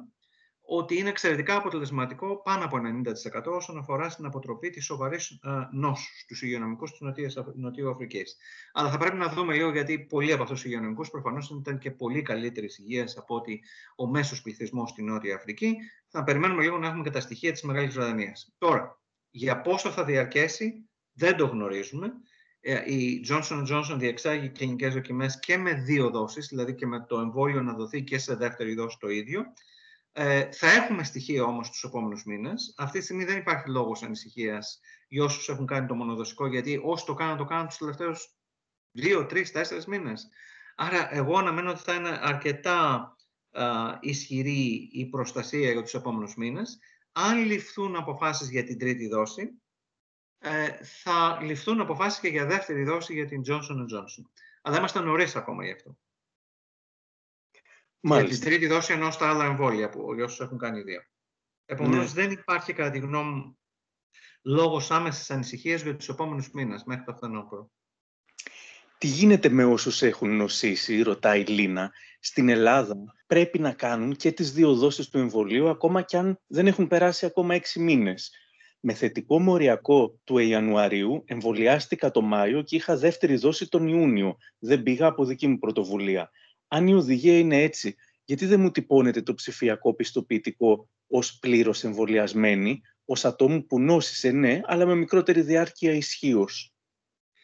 ότι είναι εξαιρετικά αποτελεσματικό πάνω από 90% όσον αφορά στην αποτροπή της σοβαρής νόσου στους υγειονομικούς της Νοτιού Αφρικής. Αλλά θα πρέπει να δούμε λίγο, γιατί πολλοί από αυτούς τους υγειονομικούς προφανώς ήταν και πολύ καλύτερης υγείας από ότι ο μέσος πληθυσμός στη Νότια Αφρική. Θα περιμένουμε λίγο να έχουμε και τα στοιχεία της Μεγάλης Βρετανίας. Τώρα, για πόσο θα διαρκέσει, δεν το γνωρίζουμε. Η Johnson & Johnson διεξάγει κλινικές δοκιμές και με 2 δόσεις, δηλαδή και με το εμβόλιο να δοθεί και σε δεύτερη δόση το ίδιο. Θα έχουμε στοιχεία όμως τους επόμενους μήνες. Αυτή τη στιγμή δεν υπάρχει λόγος ανησυχίας για όσους έχουν κάνει το μονοδοσικό, γιατί όσοι το κάναν τους τελευταίους 2, 3, 4 μήνες. Άρα εγώ αναμένω ότι θα είναι αρκετά ισχυρή η προστασία για τους επόμενους μήνες. Αν ληφθούν αποφάσεις για την τρίτη δόση, θα ληφθούν αποφάσεις και για δεύτερη δόση για την Johnson & Johnson. Αλλά είμαστε νωρίς ακόμα γι' αυτό. Για την τρίτη δόση ενώ στα άλλα εμβόλια που όσους έχουν κάνει 2. Επομένως, δεν υπάρχει κατά τη γνώμη μου λόγος άμεσης ανησυχίας για τους επόμενους μήνες μέχρι το φθινόπωρο. Τι γίνεται με όσους έχουν νοσήσει, ρωτάει η Λίνα, στην Ελλάδα πρέπει να κάνουν και τις 2 δόσεις του εμβολίου ακόμα κι αν δεν έχουν περάσει ακόμα 6 μήνες. Με θετικό μοριακό του Ιανουαρίου εμβολιάστηκα το Μάιο και είχα δεύτερη δόση τον Ιούνιο. Δεν πήγα από δική μου πρωτοβουλία. Αν η οδηγία είναι έτσι, γιατί δεν μου τυπώνεται το ψηφιακό πιστοποιητικό ως πλήρως εμβολιασμένη, ως ατόμου που νόσησε, ναι, αλλά με μικρότερη διάρκεια ισχύως?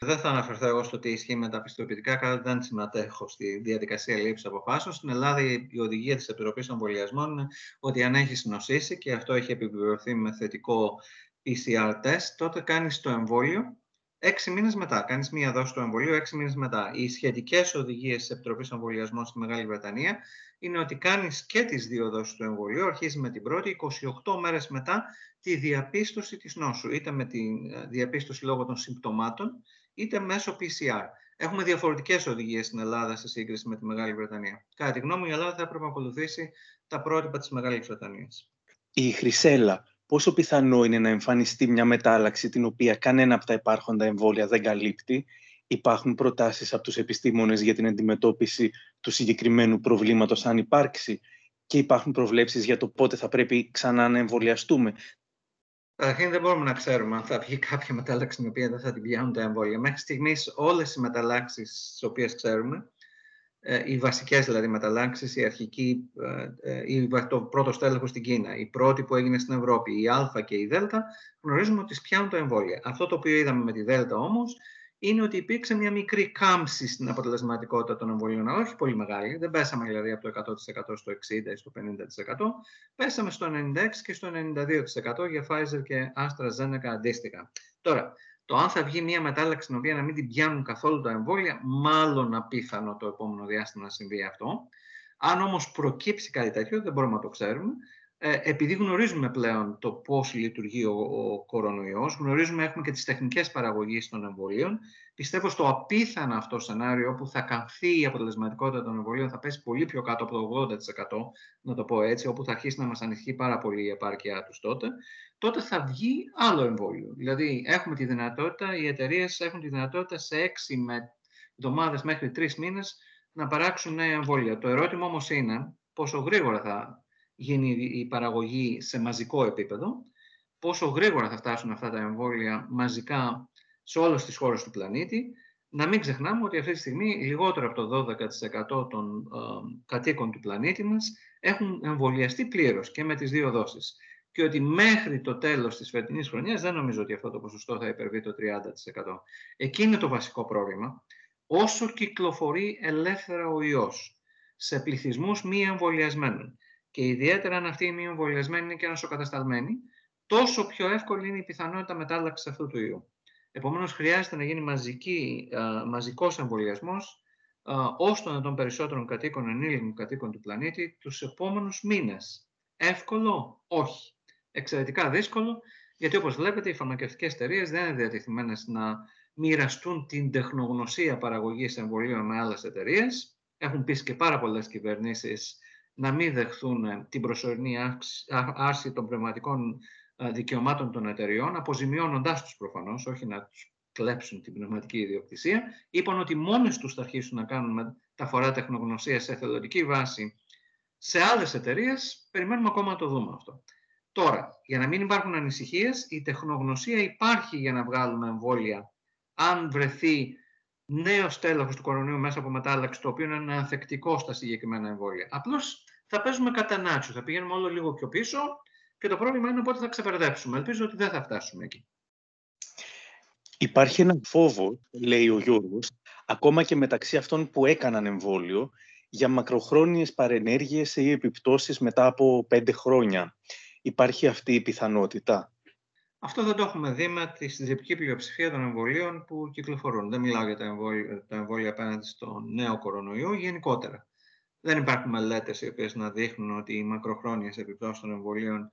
Δεν θα αναφερθώ εγώ στο τι ισχύει με τα πιστοποιητικά, καθότι δεν συμμετέχω στη διαδικασία λήψη αποφάσεων. Στην Ελλάδα, η οδηγία της Επιτροπής Εμβολιασμών είναι ότι αν έχεις νοσήσει, και αυτό έχει επιβεβαιωθεί με θετικό PCR test, τότε κάνεις το εμβόλιο 6 μήνες μετά. Κάνεις μία δόση του εμβολίου 6 μήνες μετά. Οι σχετικές οδηγίες της Επιτροπής Εμβολιασμών στη Μεγάλη Βρετανία είναι ότι κάνεις και τις 2 δόσεις του εμβολίου, αρχίζεις με την πρώτη, 28 μέρες μετά τη διαπίστωση της νόσου, είτε με τη διαπίστωση λόγω των συμπτωμάτων, είτε μέσω PCR. Έχουμε διαφορετικές οδηγίες στην Ελλάδα σε σύγκριση με τη Μεγάλη Βρετανία. Κατά τη γνώμη μου, η Ελλάδα θα έπρεπε να ακολουθήσει τα πρότυπα της Μεγάλης Βρετανίας. Η Χρυσέλα, πόσο πιθανό είναι να εμφανιστεί μια μετάλλαξη την οποία κανένα από τα υπάρχοντα εμβόλια δεν καλύπτει? Υπάρχουν προτάσεις από τους επιστήμονες για την αντιμετώπιση του συγκεκριμένου προβλήματος, αν υπάρξει, και υπάρχουν προβλέψεις για το πότε θα πρέπει ξανά να εμβολιαστούμε? Καταρχήν, δεν μπορούμε να ξέρουμε αν θα βγει κάποια μετάλλαξη την οποία δεν θα την πιάνουν τα εμβόλια. Μέχρι στιγμής, όλες οι μεταλλάξεις τις οποίες ξέρουμε, οι βασικές δηλαδή μεταλλάξεις, η αρχική, το πρώτο στέλεχος στην Κίνα, η πρώτη που έγινε στην Ευρώπη, η Α και η Δέλτα, γνωρίζουμε ότι τις πιάνουν τα εμβόλια. Αυτό το οποίο είδαμε με τη Δέλτα όμως είναι ότι υπήρξε μια μικρή κάμψη στην αποτελεσματικότητα των εμβολίων, αλλά όχι πολύ μεγάλη. Δεν πέσαμε δηλαδή από το 100% στο 60% ή στο 50%. Πέσαμε στο 96% και στο 92% για Pfizer και AstraZeneca αντίστοιχα. Τώρα, το αν θα βγει μια μετάλλαξη την οποία να μην την πιάνουν καθόλου τα εμβόλια, μάλλον απίθανο το επόμενο διάστημα να συμβεί αυτό. Αν όμως προκύψει κάτι τέτοιο, δεν μπορούμε να το ξέρουμε. Επειδή γνωρίζουμε πλέον το πώς λειτουργεί ο κορονοϊός, γνωρίζουμε, έχουμε και τις τεχνικές παραγωγής των εμβολίων, πιστεύω στο απίθανο αυτό σενάριο που θα καμφθεί η αποτελεσματικότητα των εμβολίων, θα πέσει πολύ πιο κάτω από το 80%, να το πω έτσι, όπου θα αρχίσει να μας ανησυχεί πάρα πολύ η επάρκειά τους τότε, τότε θα βγει άλλο εμβόλιο. Δηλαδή, έχουμε τη δυνατότητα, οι εταιρείες έχουν τη δυνατότητα σε 6 εβδομάδες μέχρι 3 μήνες να παράξουν νέα εμβόλια. Το ερώτημα όμως είναι πόσο γρήγορα θα γίνει η παραγωγή σε μαζικό επίπεδο, πόσο γρήγορα θα φτάσουν αυτά τα εμβόλια μαζικά σε όλες τις χώρες του πλανήτη. Να μην ξεχνάμε ότι αυτή τη στιγμή λιγότερο από το 12% των κατοίκων του πλανήτη μας έχουν εμβολιαστεί πλήρως και με τις 2 δόσεις. Και ότι μέχρι το τέλος της φετινής χρονιάς δεν νομίζω ότι αυτό το ποσοστό θα υπερβεί το 30%. Εκεί είναι το βασικό πρόβλημα. Όσο κυκλοφορεί ελεύθερα ο ιός σε πληθυσμούς μη εμβολιασμένων, και ιδιαίτερα αν αυτοί οι μη εμβολιασμένοι είναι και νοσοκατασταλμένοι, τόσο πιο εύκολη είναι η πιθανότητα μετάλλαξης αυτού του ιού. Επομένως, χρειάζεται να γίνει μαζικός εμβολιασμός ως των περισσότερων κατοίκων, ενήλικων κατοίκων του πλανήτη, τους επόμενους μήνες. Εύκολο? Όχι. Εξαιρετικά δύσκολο, γιατί όπως βλέπετε οι φαρμακευτικές εταιρείες δεν είναι διατεθειμένες να μοιραστούν την τεχνογνωσία παραγωγής εμβολίων με άλλες εταιρείες. Έχουν πείσει και πάρα πολλές κυβερνήσεις να μην δεχθούν την προσωρινή άρση των πνευματικών δικαιωμάτων των εταιριών, αποζημιώνοντάς τους προφανώς, όχι να τους κλέψουν την πνευματική ιδιοκτησία. Είπαν ότι μόνες τους θα αρχίσουν να κάνουν μεταφορά τεχνογνωσίας σε εθελοντική βάση σε άλλες εταιρείες. Περιμένουμε ακόμα να το δούμε αυτό. Τώρα, για να μην υπάρχουν ανησυχίες, η τεχνογνωσία υπάρχει για να βγάλουμε εμβόλια αν βρεθεί νέο στέλεχος του κορονοϊού μέσα από μετάλλαξη, το οποίο είναι ανθεκτικό στα συγκεκριμένα εμβόλια. Απλώς θα παίζουμε κατά νάτσου, θα πηγαίνουμε όλο λίγο πιο πίσω και το πρόβλημα είναι πότε θα ξεπερδέψουμε. Ελπίζω ότι δεν θα φτάσουμε εκεί. Υπάρχει ένα φόβο, λέει ο Γιώργος, ακόμα και μεταξύ αυτών που έκαναν εμβόλιο, για μακροχρόνιες παρενέργειες ή επιπτώσεις μετά από 5 χρόνια. Υπάρχει αυτή η πιθανότητα? Αυτό δεν το έχουμε δει με τη συντριπτική πλειοψηφία των εμβολίων που κυκλοφορούν. Δεν μιλάω για τα εμβόλια απέναντι στον νέο κορονοϊό, γενικότερα. Δεν υπάρχουν μελέτες οι οποίες να δείχνουν ότι οι μακροχρόνιες επιπτώσεις των εμβολίων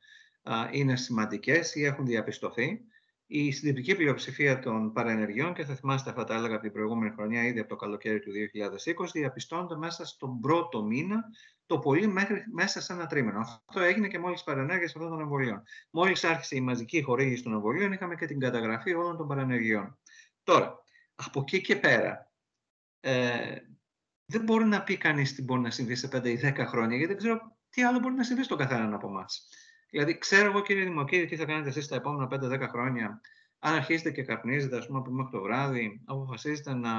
είναι σημαντικές ή έχουν διαπιστωθεί. Η συντριπτική πλειοψηφία των παρενεργειών, και θα θυμάστε αυτά τα έλεγα από την προηγούμενη χρονιά, ήδη από το καλοκαίρι του 2020, διαπιστώνονται μέσα στον πρώτο μήνα, το πολύ μέσα σε 1 τρίμηνο. Αυτό έγινε και μόλις παρενέργειες αυτών των εμβολίων. Μόλις άρχισε η μαζική χορήγηση των εμβολίων, είχαμε και την καταγραφή όλων των παρενεργειών. Τώρα, από εκεί και πέρα, δεν μπορεί να πει κανείς τι μπορεί να συμβεί σε 5 ή 10 χρόνια, γιατί δεν ξέρω τι άλλο μπορεί να συμβεί στον καθέναν από εμάς. Δηλαδή, ξέρω εγώ, κύριε Δημοκίδη, τι θα κάνετε εσείς τα επόμενα 5-10 χρόνια, αν αρχίσετε και καπνίζετε, ας πούμε, από μέχρι το βράδυ, αποφασίζετε να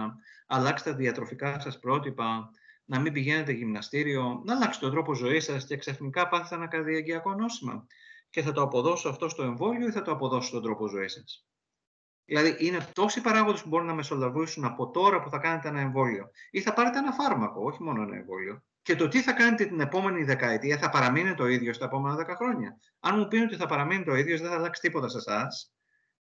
αλλάξετε τα διατροφικά σας πρότυπα, να μην πηγαίνετε γυμναστήριο, να αλλάξετε τον τρόπο ζωής σας και ξαφνικά πάθετε ένα καρδιαγγειακό νόσημα. Και θα το αποδώσω αυτό στο εμβόλιο ή θα το αποδώσω στον τρόπο ζωής σας? Δηλαδή, είναι τόσοι παράγοντες που μπορούν να μεσολαβήσουν από τώρα που θα κάνετε ένα εμβόλιο ή θα πάρετε ένα φάρμακο, όχι μόνο ένα εμβόλιο. Και το τι θα κάνετε την επόμενη δεκαετία θα παραμείνει το ίδιο στα επόμενα 10 χρόνια. Αν μου πείτε ότι θα παραμείνει το ίδιο, δεν θα αλλάξει τίποτα σε εσάς,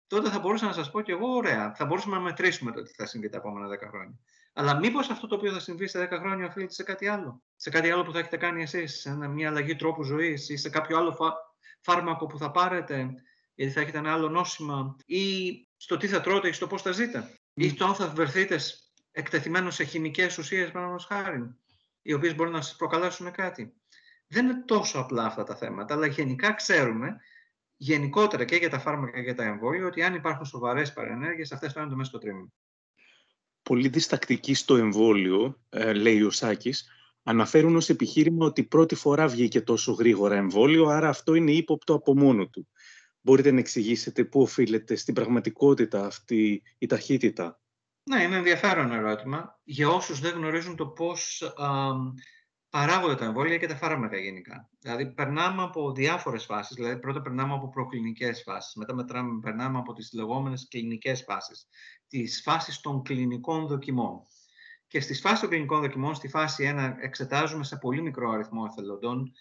τότε θα μπορούσα να σας πω και εγώ, ωραία, θα μπορούσαμε να μετρήσουμε το τι θα συμβεί τα επόμενα 10 χρόνια. Αλλά μήπως αυτό το οποίο θα συμβεί σε 10 χρόνια οφείλεται σε κάτι άλλο. Σε κάτι άλλο που θα έχετε κάνει εσείς, σε μια αλλαγή τρόπου ζωής ή σε κάποιο άλλο φάρμακο που θα πάρετε, γιατί θα έχετε ένα άλλο νόσημα, ή στο τι θα τρώτε ή στο πώς θα ζείτε. Ή στο αν θα βρεθείτε εκτεθειμένος σε χημικές ουσίες, παραδείγματος χάριν, οι οποίες μπορούν να σας προκαλέσουν κάτι. Δεν είναι τόσο απλά αυτά τα θέματα, αλλά γενικά ξέρουμε, γενικότερα και για τα φάρμακα και για τα εμβόλια, ότι αν υπάρχουν σοβαρές παρενέργειες, αυτές φαίνονται μέσα στο τρίμηνο. Πολύ διστακτικοί στο εμβόλιο, λέει ο Σάκης, αναφέρουν ως επιχείρημα ότι πρώτη φορά βγήκε τόσο γρήγορα εμβόλιο, άρα αυτό είναι ύποπτο από μόνο του. Μπορείτε να εξηγήσετε πού οφείλεται στην πραγματικότητα αυτή η ταχύτητα? Ναι, είναι ενδιαφέρον ερώτημα. Για όσους δεν γνωρίζουν το πώς παράγονται τα εμβόλια και τα φάρμακα γενικά. Δηλαδή, περνάμε από διάφορες φάσεις. Δηλαδή, πρώτα περνάμε από προκλινικές φάσεις. Μετά περνάμε από τις λεγόμενες κλινικές φάσεις. Τις φάσεις των κλινικών δοκιμών. Και στις φάσεις των κλινικών δοκιμών, στη φάση 1, εξετάζουμε σε πολύ μικρό αριθμό εθελοντών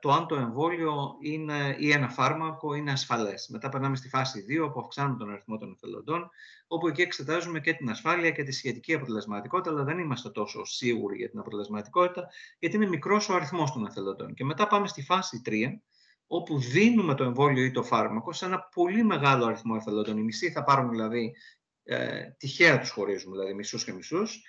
το αν το εμβόλιο είναι, ή ένα φάρμακο είναι ασφαλές. Μετά περνάμε στη φάση 2, όπου αυξάνουμε τον αριθμό των εθελοντών, όπου εκεί εξετάζουμε και την ασφάλεια και τη σχετική αποτελεσματικότητα, αλλά δεν είμαστε τόσο σίγουροι για την αποτελεσματικότητα, γιατί είναι μικρός ο αριθμός των εθελοντών. Και μετά πάμε στη φάση 3, όπου δίνουμε το εμβόλιο ή το φάρμακο σε ένα πολύ μεγάλο αριθμό εθελοντών. Οι μισοί θα πάρουν, δηλαδή, τυχαία τους χωρίζουμε, δηλαδή μισούς και μισούς.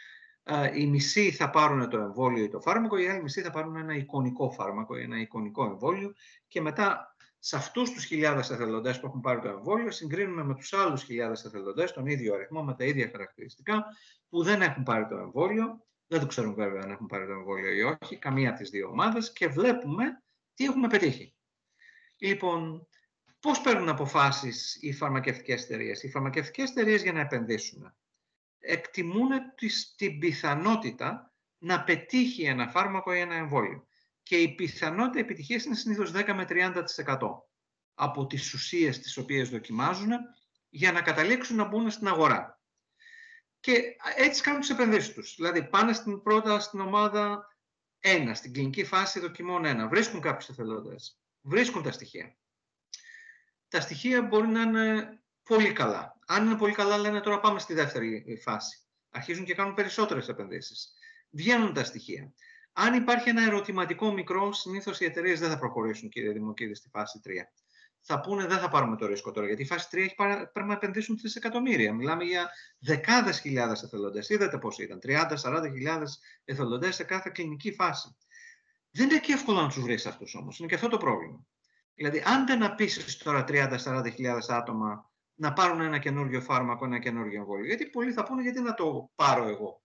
Οι μισοί θα πάρουν το εμβόλιο ή το φάρμακο, οι άλλοι μισοί θα πάρουν ένα εικονικό φάρμακο ή ένα εικονικό εμβόλιο, και μετά σε αυτούς τους χιλιάδες εθελοντές που έχουν πάρει το εμβόλιο συγκρίνουμε με τους άλλους χιλιάδες εθελοντές, τον ίδιο αριθμό, με τα ίδια χαρακτηριστικά, που δεν έχουν πάρει το εμβόλιο. Δεν το ξέρουν βέβαια αν έχουν πάρει το εμβόλιο ή όχι, καμία από τις δύο ομάδες, και βλέπουμε τι έχουμε πετύχει. Λοιπόν, πώς παίρνουν αποφάσεις οι φαρμακευτικές εταιρείες? Οι φαρμακευτικές εταιρείες, για να επενδύσουν, εκτιμούν την πιθανότητα να πετύχει ένα φάρμακο ή ένα εμβόλιο. Και η πιθανότητα επιτυχίας είναι συνήθως 10 με 30% από τις ουσίες τις οποίες δοκιμάζουν για να καταλήξουν να μπουν στην αγορά. Και έτσι κάνουν τις επενδύσεις τους. Δηλαδή πάνε πρώτα στην ομάδα 1, στην κλινική φάση δοκιμών 1. Βρίσκουν κάποιους εθελοντές, βρίσκουν τα στοιχεία. Τα στοιχεία μπορεί να είναι πολύ καλά. Αν είναι πολύ καλά, λένε τώρα πάμε στη δεύτερη φάση. Αρχίζουν και κάνουν περισσότερες επενδύσεις. Βγαίνουν τα στοιχεία. Αν υπάρχει ένα ερωτηματικό μικρό, συνήθως οι εταιρείες δεν θα προχωρήσουν, κύριε Δημοκίδη, στη φάση 3. Θα πούνε δεν θα πάρουμε το ρίσκο τώρα, γιατί η φάση 3 πρέπει να επενδύσουν τρισεκατομμύρια. Μιλάμε για δεκάδες χιλιάδες εθελοντές. Είδατε πώς ήταν. 30-40 χιλιάδες εθελοντές σε κάθε κλινική φάση. Δεν είναι και εύκολο να τους βρεις αυτούς όμως. Είναι και αυτό το πρόβλημα. Δηλαδή, αν δεν απείσει τώρα 30-40 χιλιάδες άτομα να πάρουν ένα καινούργιο φάρμακο, ένα καινούργιο εμβόλιο. Γιατί πολλοί θα πούνε, γιατί να το πάρω εγώ?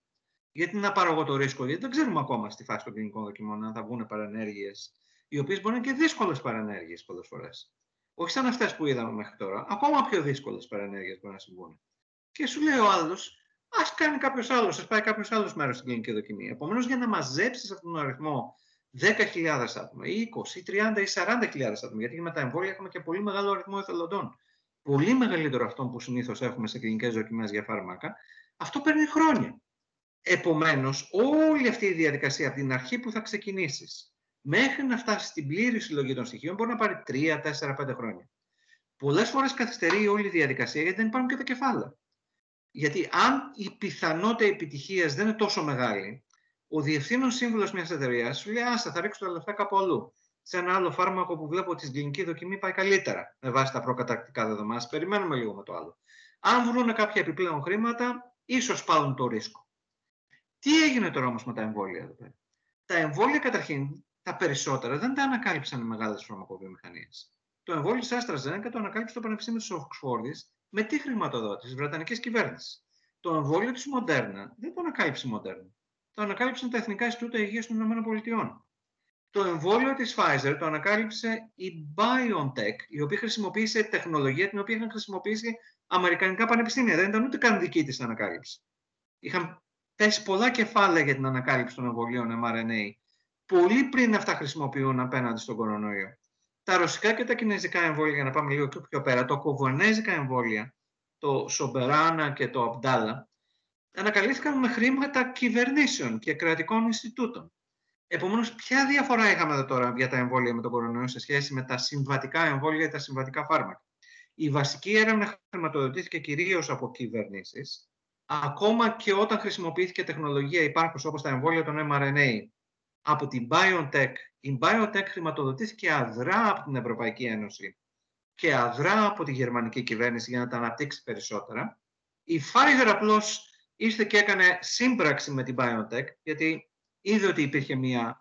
Γιατί να πάρω εγώ το ρίσκο? Γιατί δεν ξέρουμε ακόμα στη φάση των κλινικών δοκιμών αν θα βγουν παρενέργειες, οι οποίες μπορεί να είναι και δύσκολες παρενέργειες πολλές φορές. Όχι σαν αυτές που είδαμε μέχρι τώρα, ακόμα πιο δύσκολες παρενέργειες μπορεί να συμβούν. Και σου λέει ο άλλος, ας κάνει κάποιος άλλος, ας πάει κάποιος άλλος μέρος στην κλινική δοκιμή. Επομένως, για να μαζέψεις αυτόν τον αριθμό 10.000 άτομα, ή 20, ή 30, ή 40.000 άτομα, γιατί με τα εμβόλια έχουμε και πολύ μεγάλο αριθμό εθελοντών. Πολύ μεγαλύτερο αυτό που συνήθως έχουμε σε κλινικές δοκιμές για φάρμακα, αυτό παίρνει χρόνια. Επομένως, όλη αυτή η διαδικασία από την αρχή που θα ξεκινήσεις μέχρι να φτάσεις στην πλήρη συλλογή των στοιχείων μπορεί να πάρει 3, 4, 5 χρόνια. Πολλές φορές καθυστερεί όλη η διαδικασία γιατί δεν υπάρχουν και τα κεφάλαια. Γιατί αν η πιθανότητα επιτυχίας δεν είναι τόσο μεγάλη, ο διευθύνων σύμβουλος μιας εταιρείας σου λέει «Άστα, θα ρίξω τα λεφτά κάπου αλλού». Σε ένα άλλο φάρμακο που βλέπω ότι στην κλινική δοκιμή πάει καλύτερα με βάση τα προκαταρκτικά δεδομένα. Περιμένουμε λίγο με το άλλο. Αν βρουν κάποια επιπλέον χρήματα, ίσως πάρουν το ρίσκο. Τι έγινε τώρα όμως με τα εμβόλια εδώ πέρα? Τα εμβόλια, καταρχήν, τα περισσότερα δεν τα ανακάλυψαν οι μεγάλες φαρμακοβιομηχανίες. Το εμβόλιο της AstraZeneca το ανακάλυψε το Πανεπιστήμιο της Οξφόρδης με τη χρηματοδότηση της Βρετανικής κυβέρνησης. Το εμβόλιο της Moderna δεν το ανακάλυψε η Moderna. Το ανακάλυψαν τα Εθνικά Ινστιτούτα Υγείας των ΗΠΑ. Το εμβόλιο της Pfizer το ανακάλυψε η BioNTech, η οποία χρησιμοποίησε τεχνολογία την οποία είχαν χρησιμοποιήσει αμερικανικά πανεπιστήμια. Δεν ήταν ούτε καν δική της ανακάλυψη. Είχαν πέσει πολλά κεφάλαια για την ανακάλυψη των εμβολίων mRNA, πολύ πριν αυτά χρησιμοποιούν απέναντι στον κορονοϊό. Τα ρωσικά και τα κινέζικα εμβόλια, για να πάμε λίγο πιο πέρα, τα κοβονέζικα εμβόλια το Σομπεράνα και το Αμπτάλα, ανακαλύφθηκαν με χρήματα κυβερνήσεων και κρατικών Ινστιτούτων. Επομένως, ποια διαφορά είχαμε τώρα για τα εμβόλια με τον κορονοϊό σε σχέση με τα συμβατικά εμβόλια ή τα συμβατικά φάρμακα? Η βασική έρευνα χρηματοδοτήθηκε κυρίως από κυβερνήσεις, ακόμα και όταν χρησιμοποιήθηκε τεχνολογία υπάρχουσα όπως τα εμβόλια των mRNA από την BioNTech. Η BioNTech χρηματοδοτήθηκε αδρά από την Ευρωπαϊκή Ένωση και αδρά από τη γερμανική κυβέρνηση για να τα αναπτύξει περισσότερα. Η Pfizer απλώς ήρθε και έκανε σύμπραξη με την BioNTech, γιατί είδε ότι υπήρχε μια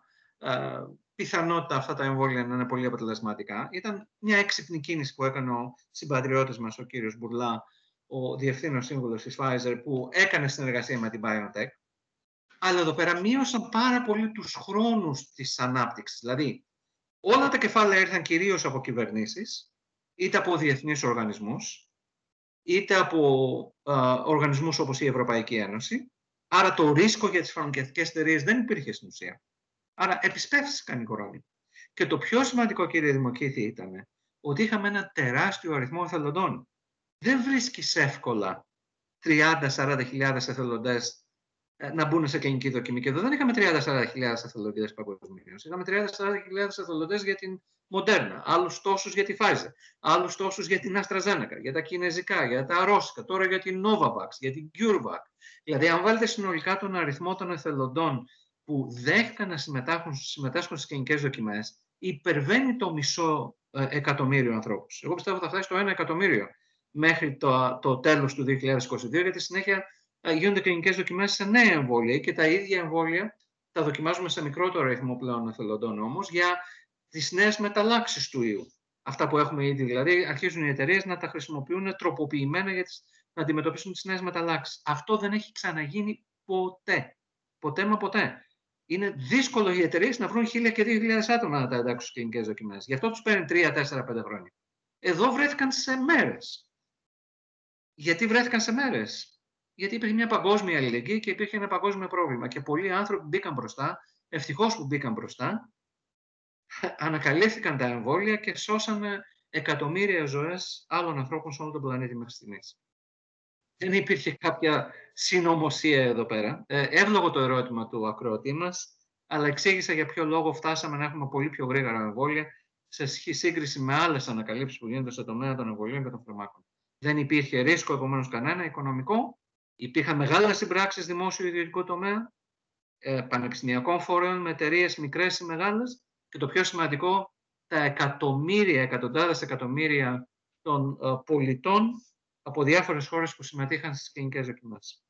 πιθανότητα αυτά τα εμβόλια να είναι πολύ αποτελεσματικά. Ήταν μια έξυπνη κίνηση που έκανε ο συμπατριώτης μας, ο κύριος Μπουρλά, ο διευθύνων σύμβουλος της Pfizer, που έκανε συνεργασία με την BioNTech. Αλλά εδώ πέρα μείωσαν πάρα πολύ τους χρόνους της ανάπτυξης. Δηλαδή, όλα τα κεφάλαια ήρθαν κυρίως από κυβερνήσεις, είτε από διεθνείς οργανισμούς, είτε από οργανισμούς όπως η Ευρωπαϊκή Ένωση. Άρα το ρίσκο για τις φαρμακευτικές εταιρείες δεν υπήρχε στην ουσία. Άρα επισπεύστηκαν οι κορώνες. Και το πιο σημαντικό, κύριε Δημοκίδη, ήταν ότι είχαμε ένα τεράστιο αριθμό εθελοντών. Δεν βρίσκεις εύκολα 30-40.000 εθελοντές να μπουν σε κλινική δοκιμή. Και εδώ δεν είχαμε 30-40.000 εθελοντές παγκοσμίως. Είχαμε 30-40.000 εθελοντές για την Moderna, άλλους τόσους για τη Pfizer, άλλους τόσους για την AstraZeneca, για τα κινέζικα, για τα ρώσικα, τώρα για την Novavax, για την Gyurvac. Δηλαδή, αν βάλετε συνολικά τον αριθμό των εθελοντών που δέχτηκαν να συμμετάσχουν στις κλινικές δοκιμές, υπερβαίνει το μισό εκατομμύριο ανθρώπους. Εγώ πιστεύω θα φτάσει στο 1 εκατομμύριο μέχρι το τέλος του 2022, γιατί συνέχεια γίνονται κλινικές δοκιμές σε νέα εμβόλια και τα ίδια εμβόλια τα δοκιμάζουμε σε μικρότερο αριθμό πλέον εθελοντών όμως για τις νέες μεταλλάξεις του ιού. Αυτά που έχουμε ήδη, δηλαδή, αρχίζουν οι εταιρείες να τα χρησιμοποιούν τροποποιημένα για να αντιμετωπίσουν τις νέες μεταλλάξεις. Αυτό δεν έχει ξαναγίνει ποτέ. Ποτέ μα ποτέ. Είναι δύσκολο οι εταιρείες να βρουν 1.000 και 2.000 άτομα να τα εντάξουν στις κλινικές δοκιμές. Γι' αυτό τους παίρνει 3, 4, 5 χρόνια. Εδώ βρέθηκαν σε μέρες. Γιατί βρέθηκαν σε μέρες? Γιατί υπήρχε μια παγκόσμια αλληλεγγύη και υπήρχε ένα παγκόσμιο πρόβλημα. Και πολλοί άνθρωποι μπήκαν μπροστά, ευτυχώς που μπήκαν μπροστά, ανακαλύφθηκαν τα εμβόλια και σώσαμε εκατομμύρια ζωές άλλων ανθρώπων σε όλο τον πλανήτη μέχρι στιγμής. Δεν υπήρχε κάποια συνωμοσία εδώ πέρα. Εύλογο το ερώτημα του ακροατή μας, αλλά εξήγησα για ποιο λόγο φτάσαμε να έχουμε πολύ πιο γρήγορα εμβόλια σε σύγκριση με άλλες ανακαλύψεις που γίνονται στο τομέα των εμβολίων και των φαρμάκων. Δεν υπήρχε ρίσκο, επομένως, κανένα οικονομικό. Υπήρχαν μεγάλες συμπράξεις δημόσιο-ιδιωτικού τομέα, πανεπιστημιακών φορέων με εταιρείες μικρές ή μεγάλες. Και το πιο σημαντικό, τα εκατομμύρια, εκατοντάδες εκατομμύρια των πολιτών από διάφορες χώρες που συμμετείχαν στις κλινικές δοκιμές.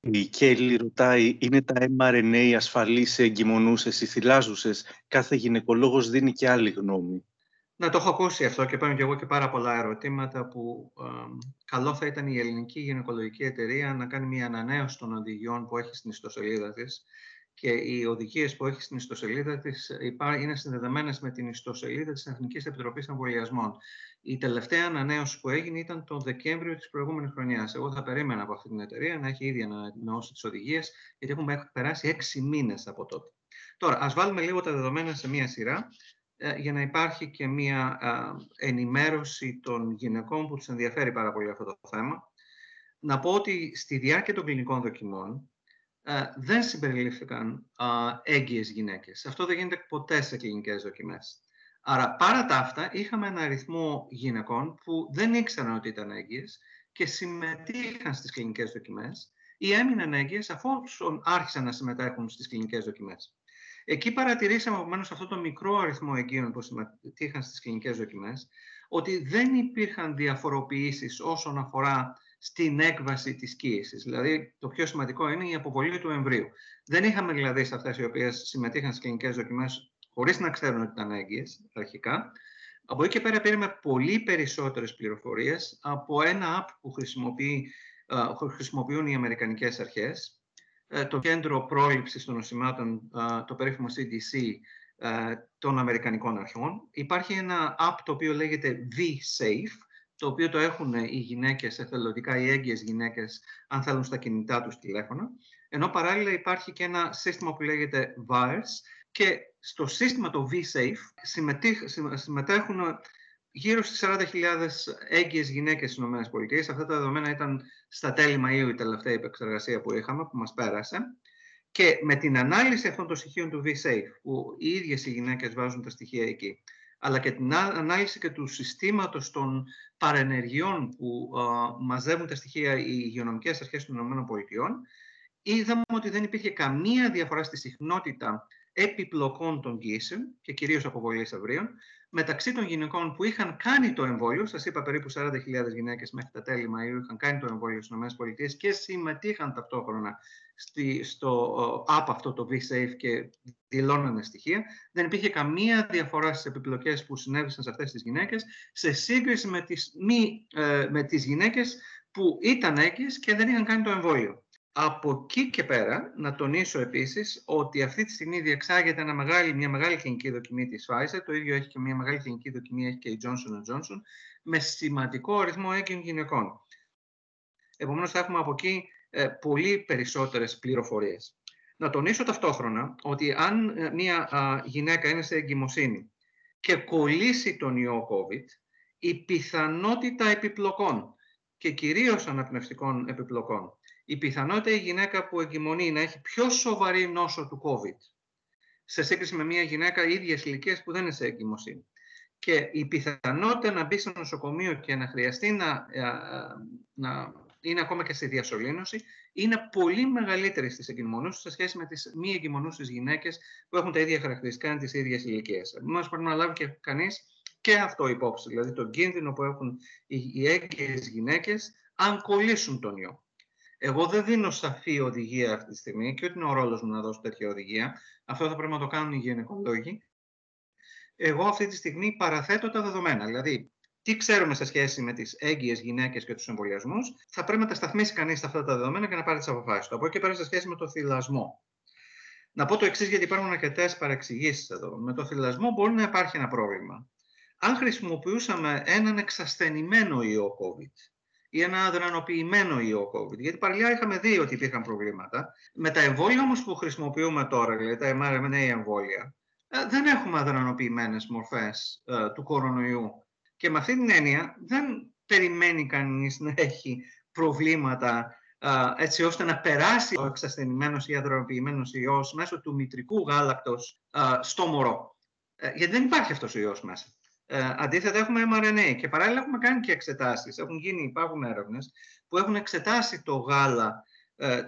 Η Κέλλη ρωτάει, είναι τα mRNA ασφαλείς, εγκυμονούσες ή θυλάζουσες? Κάθε γυναικολόγος δίνει και άλλη γνώμη. Να το έχω ακούσει αυτό και παίρνω και εγώ και πάρα πολλά ερωτήματα που καλό θα ήταν η Ελληνική Γυναικολογική Εταιρεία να κάνει μια ανανέωση των οδηγιών που έχει στην ιστοσελίδα της. Και οι οδηγίες που έχει στην ιστοσελίδα της είναι συνδεδεμένες με την ιστοσελίδα της Εθνικής Επιτροπής Εμβολιασμών. Η τελευταία ανανέωση που έγινε ήταν τον Δεκέμβριο της προηγούμενης χρονιάς. Εγώ θα περίμενα από αυτή την εταιρεία να έχει ήδη ανανεώσει τις οδηγίες, γιατί έχουμε περάσει 6 μήνες από τότε. Τώρα, ας βάλουμε λίγο τα δεδομένα σε μία σειρά, για να υπάρχει και μία ενημέρωση των γυναικών που τους ενδιαφέρει πάρα πολύ αυτό το θέμα. Να πω ότι στη διάρκεια των κλινικών δοκιμών, δεν συμπεριλήφθηκαν έγκυες γυναίκες. Αυτό δεν γίνεται ποτέ σε κλινικές δοκιμές. Άρα, παρά τα αυτά, είχαμε ένα αριθμό γυναικών που δεν ήξεραν ότι ήταν έγκυες και συμμετείχαν στις κλινικές δοκιμές ή έμειναν έγκυες αφού άρχισαν να συμμετέχουν στις κλινικές δοκιμές. Εκεί παρατηρήσαμε, επομένως, αυτό το μικρό αριθμό εγγύων που συμμετείχαν στις κλινικές δοκιμές, ότι δεν υπήρχαν διαφοροποιήσεις όσον αφορά στην έκβαση της κύησης. Δηλαδή, το πιο σημαντικό είναι η αποβολή του εμβρίου. Δεν είχαμε δηλαδή σε αυτές οι οποίες συμμετείχαν στις κλινικές δοκιμές χωρίς να ξέρουν ότι ήταν έγκυες αρχικά. Από εκεί και πέρα πήραμε πολύ περισσότερες πληροφορίες από ένα app που χρησιμοποιούν οι αμερικανικές αρχές, το Κέντρο Πρόληψης των Νοσημάτων, το περίφημο CDC των Αμερικανικών Αρχών. Υπάρχει ένα app το οποίο λέγεται V-Safe, το οποίο το έχουν οι γυναίκες εθελοντικά, οι έγκυες γυναίκες, αν θέλουν στα κινητά τους τηλέφωνα. Ενώ παράλληλα υπάρχει και ένα σύστημα που λέγεται VAERS και στο σύστημα το V-Safe συμμετέχουν γύρω στις 40.000 έγκυες γυναίκες στις ΗΠΑ. Αυτά τα δεδομένα ήταν στα τέλη Μαΐου η τελευταία επεξεργασία που είχαμε, που μας πέρασε. Και με την ανάλυση αυτών των στοιχείων του V-Safe, που οι ίδιες οι γυναίκες βάζουν τα στοιχεία εκεί, αλλά και την ανάλυση και του συστήματος των παρενεργειών που μαζεύουν τα στοιχεία οι υγειονομικές αρχές των ΗΠΑ, είδαμε ότι δεν υπήρχε καμία διαφορά στη συχνότητα επιπλοκών των κοίησεων και κυρίως αποβολής αυρίων μεταξύ των γυναικών που είχαν κάνει το εμβόλιο. Σας είπα, περίπου 40.000 γυναίκες μέχρι τα τέλη Μαΐου είχαν κάνει το εμβόλιο στις ΗΠΑ και συμμετείχαν ταυτόχρονα από αυτό το V-Safe και δηλώνανε στοιχεία. Δεν υπήρχε καμία διαφορά στις επιπλοκές που συνέβησαν σε αυτές τις γυναίκες σε σύγκριση με τις γυναίκες που ήταν έγκυες και δεν είχαν κάνει το εμβόλιο. Από εκεί και πέρα, να τονίσω επίσης ότι αυτή τη στιγμή διεξάγεται μια μεγάλη κλινική δοκιμή της Pfizer, το ίδιο έχει και μια μεγάλη κλινική δοκιμή έχει και η Johnson & Johnson, με σημαντικό αριθμό έγκυων γυναικών. Επομένως, θα έχουμε από εκεί πολύ περισσότερες πληροφορίες. Να τονίσω ταυτόχρονα ότι αν μια γυναίκα είναι σε εγκυμοσύνη και κολλήσει τον ιό COVID, η πιθανότητα επιπλοκών και κυρίως αναπνευστικών επιπλοκών, η πιθανότητα η γυναίκα που εγκυμονεί να έχει πιο σοβαρή νόσο του COVID σε σύγκριση με μια γυναίκα ίδιας ηλικίας που δεν είναι σε εγκυμοσύνη. Και η πιθανότητα να μπει στο νοσοκομείο και να χρειαστεί να είναι ακόμα και στη διασωλήνωση είναι πολύ μεγαλύτερη στις εγκυμονούσες σε σχέση με τις μη εγκυμονούσες γυναίκες που έχουν τα ίδια χαρακτηριστικά, είναι της ίδιας ηλικίας. Μας πρέπει να λάβει και κανείς και αυτό υπόψη, δηλαδή τον κίνδυνο που έχουν οι έγκυες γυναίκες αν κολλήσουν τον ιό. Εγώ δεν δίνω σαφή οδηγία αυτή τη στιγμή και ούτε είναι ο ρόλος μου να δώσω τέτοια οδηγία. Αυτό θα πρέπει να το κάνουν οι γυναικολόγοι. Εγώ αυτή τη στιγμή παραθέτω τα δεδομένα. Δηλαδή, τι ξέρουμε σε σχέση με τις έγκυες γυναίκες και τους εμβολιασμούς, θα πρέπει να τα σταθμίσει κανείς σε αυτά τα δεδομένα και να πάρει τις αποφάσεις του. Από εκεί πέρα, σε σχέση με το θυλασμό. Να πω το εξής, γιατί υπάρχουν αρκετές παρεξηγήσεις εδώ. Με το θυλασμό μπορεί να υπάρχει ένα πρόβλημα. Αν χρησιμοποιούσαμε έναν εξασθενημένο ιό COVID ή ένα αδρανοποιημένο ιό COVID. Γιατί παλιά είχαμε δει ότι υπήρχαν προβλήματα. Με τα εμβόλια όμως που χρησιμοποιούμε τώρα, δηλαδή τα mRNA εμβόλια, δεν έχουμε αδρανοποιημένες μορφές του κορονοϊού. Και με αυτή την έννοια δεν περιμένει κανείς να έχει προβλήματα έτσι ώστε να περάσει ο εξασθενημένος ή αδρανοποιημένος ιός μέσω του μητρικού γάλακτος στο μωρό. Γιατί δεν υπάρχει αυτός ο ιός μέσα. Αντίθετα, έχουμε mRNA και παράλληλα έχουμε κάνει και εξετάσεις. Υπάρχουν έρευνες που έχουν εξετάσει το γάλα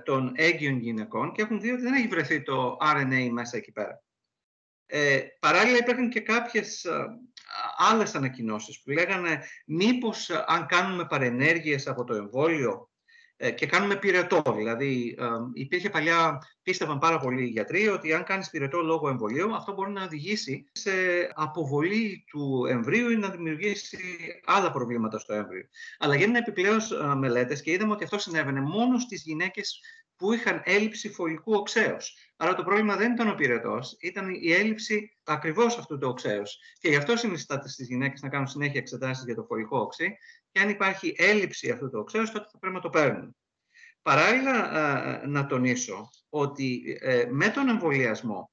των έγκυων γυναικών και έχουν δει ότι δεν έχει βρεθεί το RNA μέσα εκεί πέρα. Παράλληλα, υπάρχουν και κάποιες άλλες ανακοινώσεις που λέγανε μήπως αν κάνουμε παρενέργειες από το εμβόλιο και κάνουμε πυρετό. Δηλαδή, υπήρχε παλιά, πίστευαν πάρα πολλοί οι γιατροί, ότι αν κάνεις πυρετό λόγω εμβολίου, αυτό μπορεί να οδηγήσει σε αποβολή του εμβρίου ή να δημιουργήσει άλλα προβλήματα στο εμβρίο. Αλλά γίνανε επιπλέον μελέτες και είδαμε ότι αυτό συνέβαινε μόνο στις γυναίκες που είχαν έλλειψη φολικού οξέως. Άρα το πρόβλημα δεν ήταν ο πυρετός, ήταν η έλλειψη ακριβώς αυτού του οξέως. Και γι' αυτό συνιστάται στις γυναίκες να κάνουν συνέχεια εξετάσεις για το φολικό οξύ. Και αν υπάρχει έλλειψη αυτού του οξέως, τότε θα πρέπει να το παίρνουν. Παράλληλα, να τονίσω ότι με τον εμβολιασμό,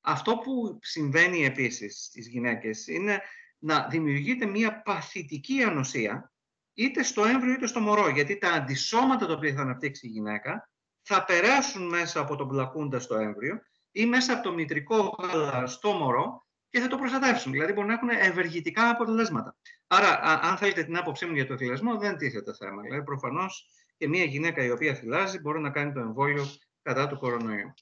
αυτό που συμβαίνει επίσης στις γυναίκες είναι να δημιουργείται μια παθητική ανοσία, είτε στο έμβριο είτε στο μωρό, γιατί τα αντισώματα τα οποία θα αναπτύξει η γυναίκα θα περάσουν μέσα από τον πλακούντα στο έμβριο ή μέσα από το μητρικό γάλα στο μωρό και θα το προστατεύσουν. Δηλαδή, μπορούν να έχουν ευεργετικά αποτελέσματα. Άρα, αν θέλετε την άποψή μου για το θυλασμό, δεν τίθεται θέμα. Δηλαδή, προφανώς και μια γυναίκα η οποία θυλάζει μπορεί να κάνει το εμβόλιο κατά του κορονοϊού.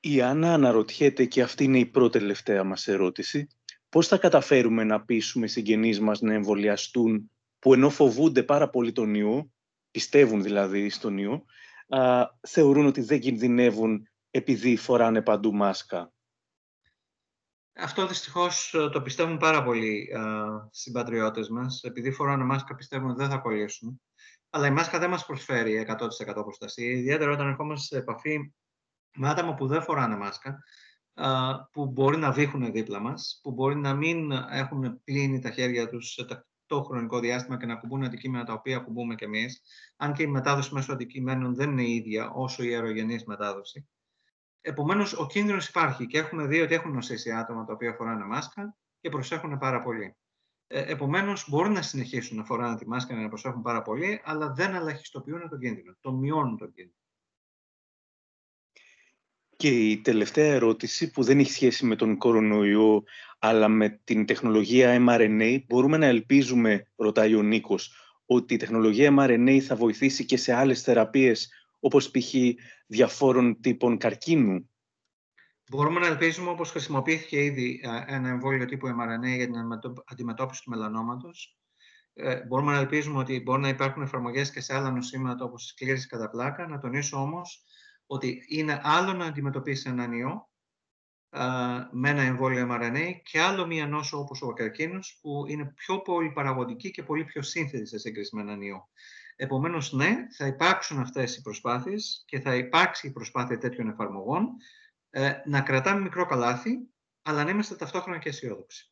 Η Άννα αναρωτιέται, και αυτή είναι η προτελευταία μας ερώτηση, πώς θα καταφέρουμε να πείσουμε συγγενείς μας να εμβολιαστούν, που ενώ φοβούνται πάρα πολύ τον ιό, πιστεύουν δηλαδή στον ιό, θεωρούν ότι δεν κινδυνεύουν επειδή φοράνε παντού μάσκα. Αυτό δυστυχώς το πιστεύουν πάρα πολλοί συμπατριώτες μας. Επειδή φοράνε μάσκα, πιστεύουν ότι δεν θα κολλήσουν. Αλλά η μάσκα δεν μας προσφέρει 100% προστασία, ιδιαίτερα όταν ερχόμαστε σε επαφή με άτομα που δεν φοράνε μάσκα, που μπορεί να βήχουν δίπλα μας, που μπορεί να μην έχουν πλύνει τα χέρια τους σε τακτό χρονικό διάστημα και να ακουμπούν αντικείμενα τα οποία ακουμπούμε κι εμείς, αν και η μετάδοση μέσω αντικειμένων δεν είναι η ίδια όσο η αερογενής μετάδοση. Επομένως, ο κίνδυνος υπάρχει και έχουμε δει ότι έχουν νοσήσει άτομα τα οποία φοράνε μάσκα και προσέχουν πάρα πολύ. Επομένως, μπορούν να συνεχίσουν να φοράνε τη μάσκα, να προσέχουν πάρα πολύ, αλλά δεν ελαχιστοποιούν τον κίνδυνο, τον μειώνουν τον κίνδυνο. Και η τελευταία ερώτηση, που δεν έχει σχέση με τον κορονοϊό, αλλά με την τεχνολογία mRNA, μπορούμε να ελπίζουμε, ρωτάει ο Νίκος, ότι η τεχνολογία mRNA θα βοηθήσει και σε άλλες θεραπείες, όπως π.χ. διαφόρων τύπων καρκίνου? Μπορούμε να ελπίζουμε, όπως χρησιμοποιήθηκε ήδη ένα εμβόλιο τύπου mRNA για την αντιμετώπιση του μελανόματος. Μπορούμε να ελπίζουμε ότι μπορεί να υπάρχουν εφαρμογές και σε άλλα νοσήματα, όπως η σκλήρωση κατά πλάκα. Να τονίσω όμως ότι είναι άλλο να αντιμετωπίσει έναν ιό με ένα εμβόλιο mRNA και άλλο μία νόσο όπως ο καρκίνος, που είναι πιο πολυπαραγωγική και πολύ πιο σύνθετη σε σύγκριση με έναν ιό. Επομένως, ναι, θα υπάρξουν αυτές οι προσπάθειες και θα υπάρξει η προσπάθεια τέτοιων εφαρμογών. Να κρατάμε μικρό καλάθι, αλλά να είμαστε ταυτόχρονα και αισιόδοξοι.